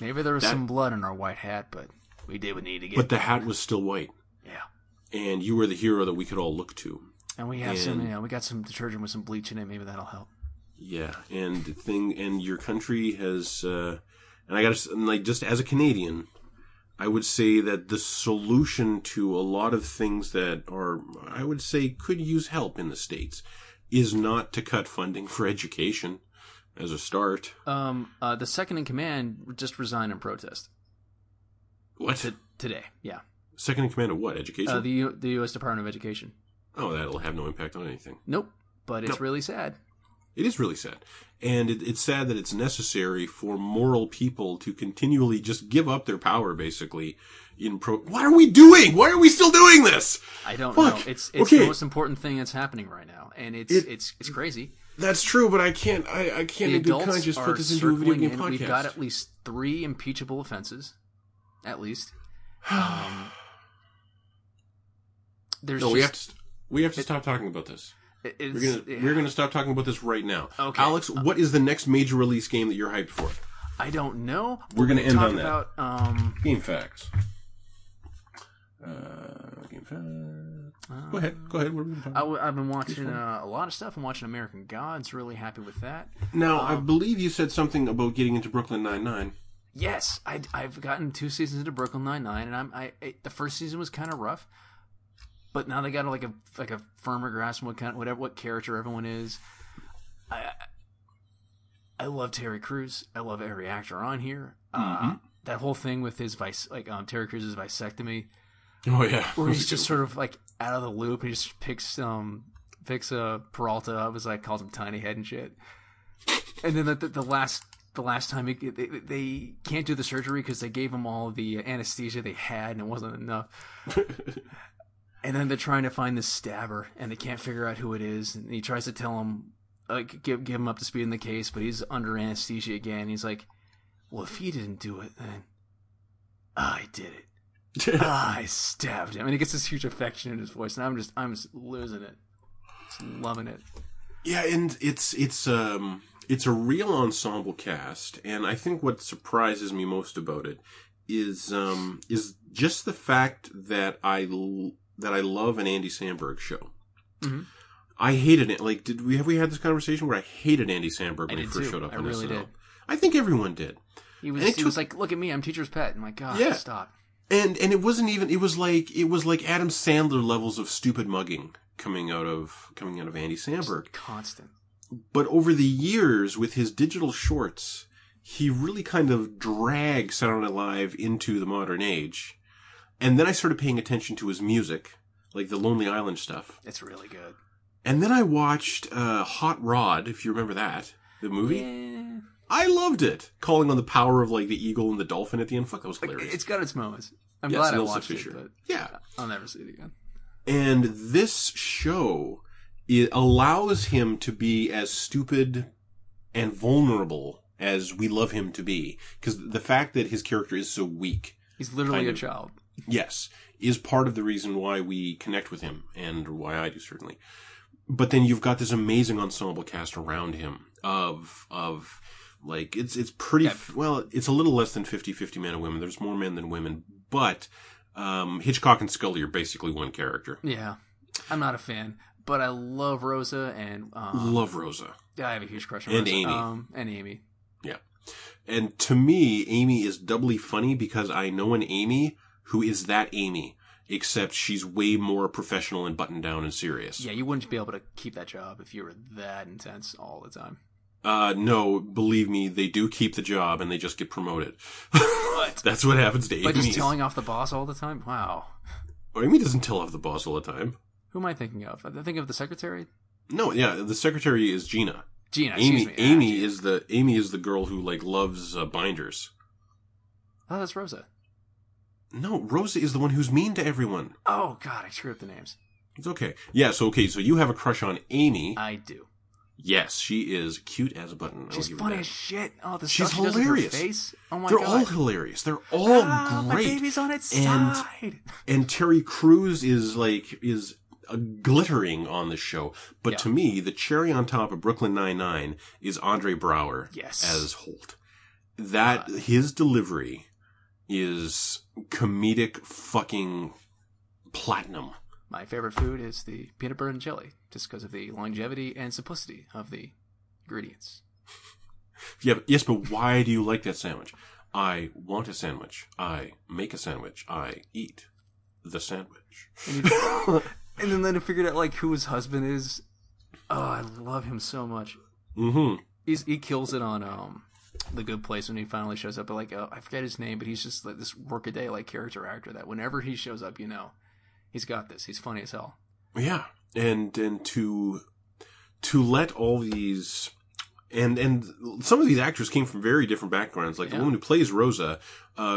Maybe there was some blood in our white hat, but we did what needed to get. But the hat was still white. Yeah. And you were the hero that we could all look to. And we have we got some detergent with some bleach in it. Maybe that'll help. Yeah. And your country has, and I gotta, like, just as a Canadian, I would say that the solution to a lot of things that are, I would say, could use help in the States is not to cut funding for education as a start. The second in command just resigned in protest. What? Today, yeah. Second in command of what? Education? The U.S. Department of Education. Oh, that'll have no impact on anything. Nope. But it's really sad. It is really sad. And it's sad that it's necessary for moral people to continually just give up their power, basically. What are we doing? Why are we still doing this? I don't know. It's the most important thing that's happening right now. And it's crazy. That's true, but I can't in good conscience put this into a video game podcast. We've got at least 3 impeachable offenses. At least. We have to stop talking about this. We're going to stop talking about this right now. Okay. Alex, what is the next major release game that you're hyped for? I don't know. We're going to end on that. Game facts. Game facts. Go ahead. I've been watching a lot of stuff. I'm watching American Gods. Really happy with that. Now, I believe you said something about getting into Brooklyn Nine-Nine. Yes. I've gotten 2 seasons into Brooklyn Nine-Nine, and the first season was kind of rough. But now they got like a firmer grasp on what character everyone is. I love Terry Crews. I love every actor on here. Mm-hmm. That whole thing with his Terry Crews' vasectomy. Oh yeah, where he's just sort of like out of the loop. He just picks Peralta up, as I called him, Tiny Head and shit. And then the last time they can't do the surgery because they gave him all the anesthesia they had and it wasn't enough. And then they're trying to find this stabber, and they can't figure out who it is. And he tries to tell him, give him up to speed in the case, but he's under anesthesia again. He's like, well, if he didn't do it, then I did it. I stabbed him. And he gets this huge affection in his voice, and I'm just losing it. Just loving it. Yeah, and it's a real ensemble cast, and I think what surprises me most about it is just the fact that I love an Andy Samberg show. Mm-hmm. I hated it. Like, have we had this conversation where I hated Andy Samberg when he first showed up on SNL? I really did. I think everyone did. He was like, "Look at me, I'm teacher's pet." And like, God, yeah. Stop. And it was like Adam Sandler levels of stupid mugging coming out of Andy Samberg. Just constant. But over the years, with his digital shorts, he really kind of dragged Saturday Night Live into the modern age. And then I started paying attention to his music, like the Lonely Island stuff. It's really good. And then I watched Hot Rod, if you remember that, the movie. Yeah. I loved it. Calling on the power of like the eagle and the dolphin at the end. Fuck, that was hilarious. It's got its moments. I'm glad I watched it, but yeah. I'll never see it again. And this show, it allows him to be as stupid and vulnerable as we love him to be. Because the fact that his character is so weak. He's literally a child. Yes, is part of the reason why we connect with him, and why I do, certainly. But then you've got this amazing ensemble cast around him of like, it's pretty, well, it's a little less than 50-50 men and women. There's more men than women, but Hitchcock and Scully are basically one character. Yeah, I'm not a fan, but I love Rosa and... love Rosa. Yeah, I have a huge crush on Rosa. And Amy. Yeah. And to me, Amy is doubly funny because I know an Amy... who is that Amy, except she's way more professional and buttoned down and serious. Yeah, you wouldn't be able to keep that job if you were that intense all the time. No, believe me, they do keep the job and they just get promoted. What? That's what happens to Amy. By just telling off the boss all the time? Wow. Amy doesn't tell off the boss all the time. Who am I thinking of? I think of the secretary? No, yeah, the secretary is Gina. Gina, excuse me. Amy is the girl who like loves binders. Oh, that's Rosa. No, Rosa is the one who's mean to everyone. Oh, God, I screwed up the names. It's okay. Yes, okay, so you have a crush on Amy. I do. Yes, she is cute as a button. She's funny as shit. Oh, the stuff she does with her face. Oh, my God. They're all hilarious. They're all great. My baby's on its side. And Terry Crews is glittering on the show. But to me, the cherry on top of Brooklyn Nine-Nine is Andre Brower as Holt. That, his delivery... is comedic fucking platinum. My favorite food is the peanut butter and jelly, just because of the longevity and simplicity of the ingredients. Yeah, yes, but why do you like that sandwich? I want a sandwich. I make a sandwich. I eat the sandwich. And then I figured out like who his husband is Oh, I love him so much. Mm-hmm. He kills it on The Good Place when he finally shows up. But like, I forget his name, but he's just like this workaday like character actor that whenever he shows up, you know, he's got this. He's funny as hell. Yeah, and to let all these. And some of these actors came from very different backgrounds. Like, the woman who plays Rosa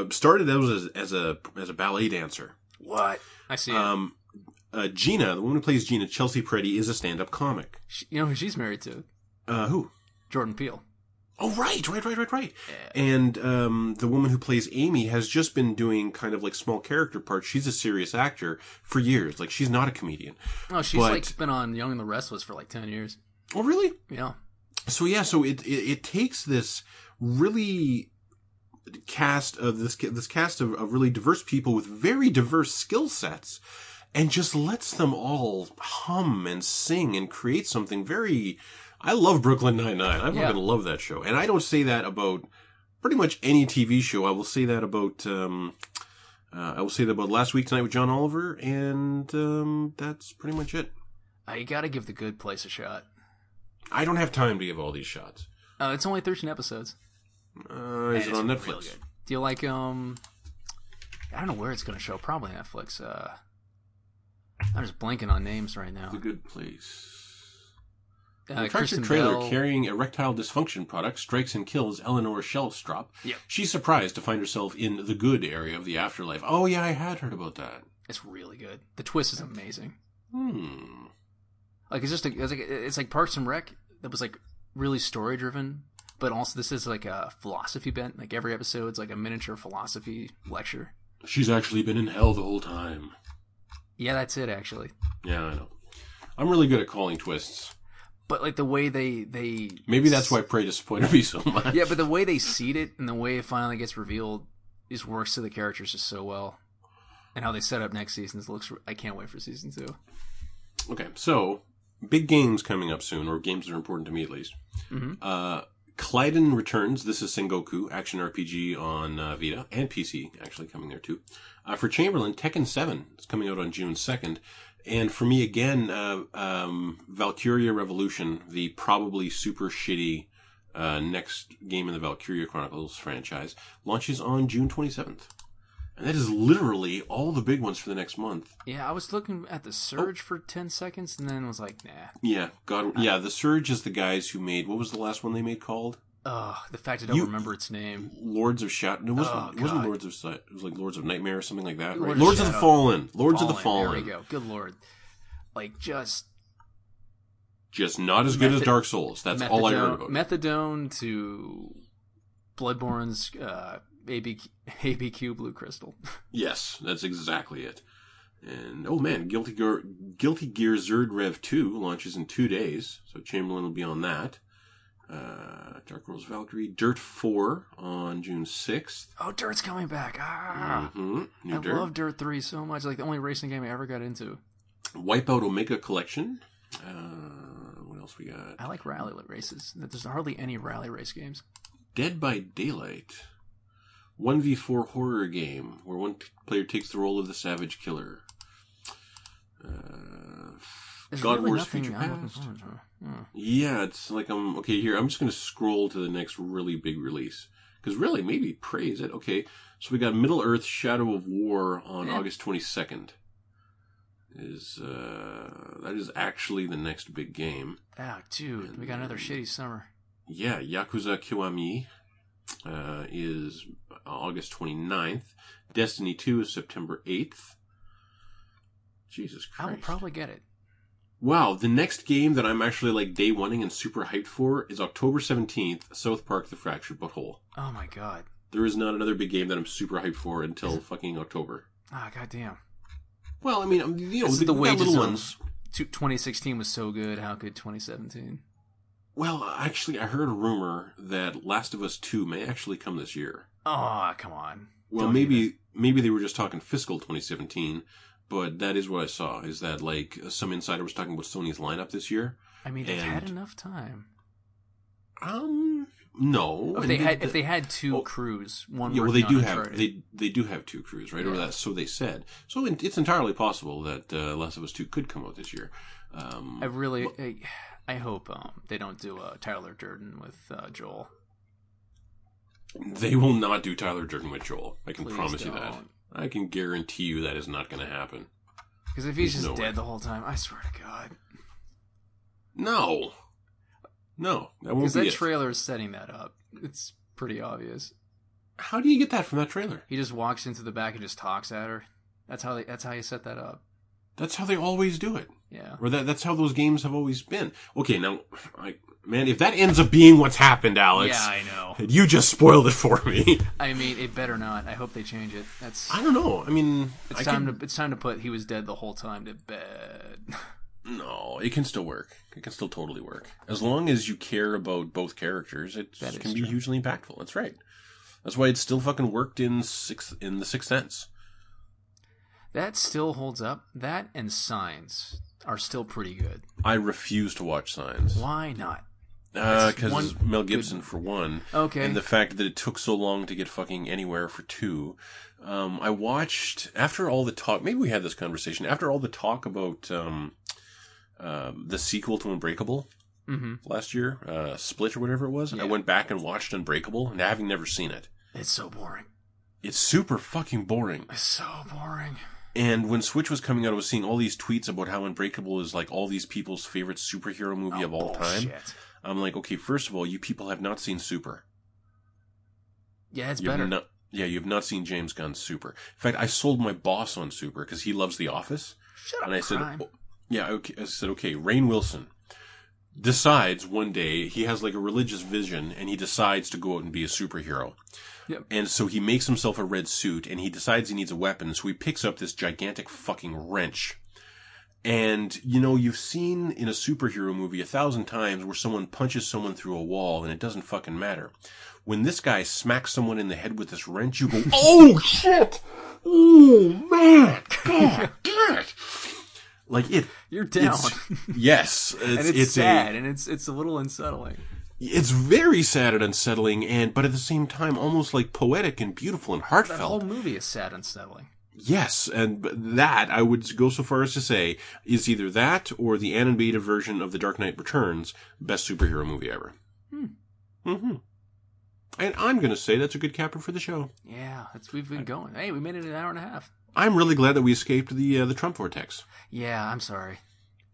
started out as a ballet dancer. What? I see. Gina, the woman who plays Gina, Chelsea Peretti, is a stand-up comic. You know who she's married to? Who? Jordan Peele. Oh, right. Yeah. And the woman who plays Amy has just been doing kind of like small character parts. She's a serious actor for years. Like, she's not a comedian. Oh, she's like been on Young and the Restless for like 10 years. Oh, really? Yeah. So yeah, so it takes this really cast of this cast of really diverse people with very diverse skill sets, and just lets them all hum and sing and create something very. I love Brooklyn Nine-Nine. I'm going to love that show, and I don't say that about pretty much any TV show. I will say that about Last Week Tonight with John Oliver, and that's pretty much it. I got to give The Good Place a shot. I don't have time to give all these shots. It's only 13 episodes. Is it on Netflix? Do you like, I don't know where it's going to show. Probably Netflix. I'm just blanking on names right now. The Good Place. An attraction trailer carrying erectile dysfunction products strikes and kills Eleanor Shellstrop. Yep. She's surprised to find herself in the good area of the afterlife. Oh, yeah, I had heard about that. It's really good. The twist is amazing. Like it's like Parks and Rec that was like really story driven, but also this is like a philosophy bent. Like every episode's like a miniature philosophy lecture. She's actually been in hell the whole time. Yeah, that's it actually. Yeah, I know. I'm really good at calling twists. But like the way they maybe that's why Prey disappointed me so much. Yeah, but the way they seed it and the way it finally gets revealed is works to the characters just so well, and how they set up next seasons looks. I can't wait for season 2. Okay, so. Big games coming up soon, or games that are important to me at least. Mm-hmm. Clyden Returns. This is Sengoku, action RPG on Vita and PC, actually coming there too. For Chamberlain, Tekken 7 is coming out on June 2nd. And for me, again, Valkyria Revolution, the probably super shitty next game in the Valkyria Chronicles franchise, launches on June 27th. And that is literally all the big ones for the next month. Yeah, I was looking at The Surge for 10 seconds and then was like, nah. Yeah, The Surge is the guys who made, what was the last one they made called? The fact I don't remember its name. Lords of Shadow. It wasn't Lords of Sight. It was like Lords of Nightmare or something like that. Right? Lords of the Fallen. Lords of the Fallen. There we go. Good lord. Like just not as good as Dark Souls. That's all I heard about. Methadone to Bloodborne's ABQ Blue Crystal. Yes, that's exactly it. And, oh man, Guilty Gear Zerd Rev 2 launches in 2 days, so Chamberlain will be on that. Dark World's Valkyrie, Dirt 4 on June 6th. Oh, Dirt's coming back. Ah, mm-hmm. I love Dirt 3 so much. Like, the only racing game I ever got into. Wipeout Omega Collection. What else we got? I like rally races. There's hardly any rally race games. Dead by Daylight. 1v4 horror game where one player takes the role of the savage killer. God Wars Future Past. Yeah, it's like okay. Here, I'm just going to scroll to the next really big release because really, maybe Prey is it. Okay, so we got Middle Earth: Shadow of War on August 22nd. That is actually the next big game? Oh, dude, and we got another shitty summer. Yeah, Yakuza Kiwami is August 29th. Destiny 2 is September 8th. Jesus Christ. I will probably get it. Wow, the next game that I'm actually like day oneing and super hyped for is October 17th, South Park The Fractured Butthole. Oh my god. There is not another big game that I'm super hyped for until fucking October. Ah, goddamn. Well, I mean, you know, the little ones. 2016 was so good, how could 2017? Well, actually, I heard a rumor that Last of Us 2 may actually come this year. Oh, come on. Well, maybe they were just talking fiscal 2017, but that is what I saw, is that, like, some insider was talking about Sony's lineup this year. I mean, they've had enough time. No. If they had two crews, one would be on Uncharted. They do have two crews, right? Yeah. Or that, so they said. So it's entirely possible that Last of Us 2 could come out this year. I really... I hope they don't do Tyler Durden with Joel. They will not do Tyler Durden with Joel. I can promise you that. I can guarantee you that is not going to happen. Because if he's just dead the whole time, I swear to God. No, that won't be it. Because that trailer is setting that up. It's pretty obvious. How do you get that from that trailer? He just walks into the back and just talks at her. That's how you set that up. That's how they always do it. Yeah. Or that's how those games have always been. Okay, now, man, if that ends up being what's happened, Alex. Yeah, I know. You just spoiled it for me. I mean, it better not. I hope they change it. I don't know. I mean, it's time to put he was dead the whole time to bed. No, it can still work. It can still totally work. As long as you care about both characters, it can be hugely impactful. That's right. That's why it still fucking worked in The Sixth Sense. That still holds up. That and Signs are still pretty good. I refuse to watch Signs. Why not? Because it's Mel Gibson for one. Okay. And the fact that it took so long to get fucking anywhere for two. I watched, after all the talk, maybe we had this conversation, after all the talk about the sequel to Unbreakable last year, Split or whatever it was, I went back and watched Unbreakable, and having never seen it. It's so boring. It's super fucking boring. It's so boring. And when Switch was coming out, I was seeing all these tweets about how Unbreakable is like all these people's favorite superhero movie of all time. I'm like, okay, first of all, you people have not seen Super. Yeah, it's better. You have not seen James Gunn's Super. In fact, I sold my boss on Super because he loves The Office. Shut up, and I said, okay, Rainn Wilson decides one day, he has like a religious vision, and he decides to go out and be a superhero. Yep. And so he makes himself a red suit, and he decides he needs a weapon, so he picks up this gigantic fucking wrench. And, you know, you've seen in a superhero movie 1,000 times where someone punches someone through a wall, and it doesn't fucking matter. When this guy smacks someone in the head with this wrench, you go, oh, shit! Oh, man! God damn it! Like, you're down. Yes. It's sad, and it's a little unsettling. It's very sad and unsettling, but at the same time, almost like poetic and beautiful and heartfelt. The whole movie is sad and unsettling. Yes, and that, I would go so far as to say, is either that or the animated version of The Dark Knight Returns, best superhero movie ever. And I'm going to say that's a good capper for the show. Yeah, we've been going. Hey, we made it an hour and a half. I'm really glad that we escaped the Trump vortex. Yeah, I'm sorry.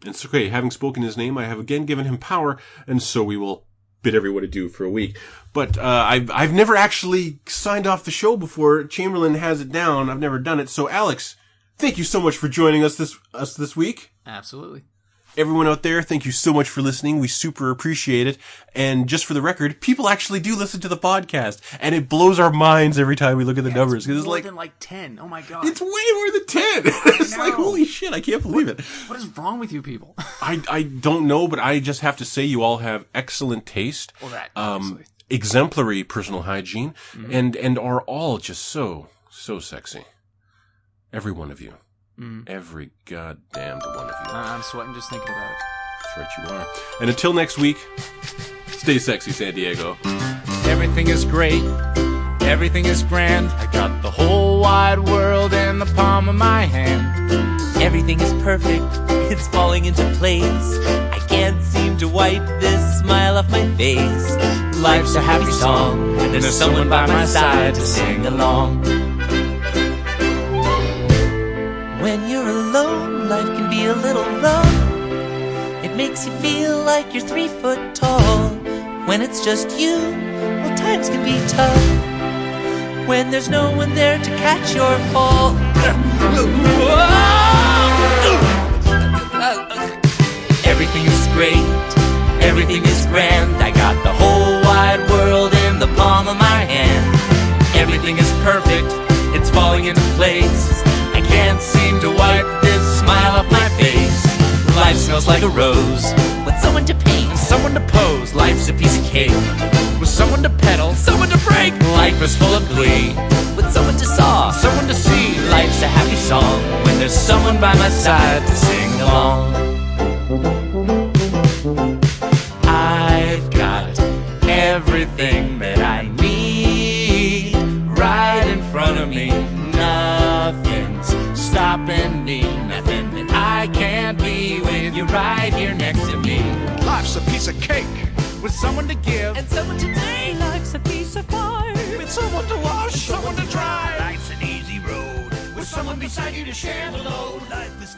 It's okay. Having spoken his name, I have again given him power, and so we will bid everyone adieu for a week. But I've never actually signed off the show before. Chamberlain has it down. I've never done it. So, Alex, thank you so much for joining us this week. Absolutely. Everyone out there, thank you so much for listening. We super appreciate it. And just for the record, people actually do listen to the podcast, and it blows our minds every time we look at the numbers. It's more than 10. Oh my God. It's way more than 10. It's like, holy shit, I can't believe it. What is wrong with you people? I don't know, but I just have to say you all have excellent taste. Well, that, exemplary personal hygiene, and are all just so sexy. Every one of you. Every goddamn one of you. I'm sweating just thinking about it. That's right, you are. And until next week, stay sexy, San Diego. Everything is great. Everything is grand. I got the whole wide world in the palm of my hand. Everything is perfect. It's falling into place. I can't seem to wipe this smile off my face. Life's a happy song, and there's someone by my side to sing along. When you're alone, life can be a little rough. It makes you feel like you're 3 foot tall. When it's just you, well, times can be tough. When there's no one there to catch your fall. Everything is great. Everything is grand. I got the whole wide world in the palm of my hand. Everything is perfect. It's falling into place. Can't seem to wipe this smile off my face. Life smells like a rose, with someone to paint, someone to pose. Life's a piece of cake, with someone to pedal, someone to break. Life is full of glee, with someone to saw, someone to see. Life's a happy song, when there's someone by my side to sing along. I've got everything that I need right in front of me. Stopping me, nothing that I can't be with you right here next to me. Life's piece of cake with someone to give and someone to take. Life's a piece of pie with someone to wash, someone to dry. Life's an easy road with someone beside you to share the load. Life is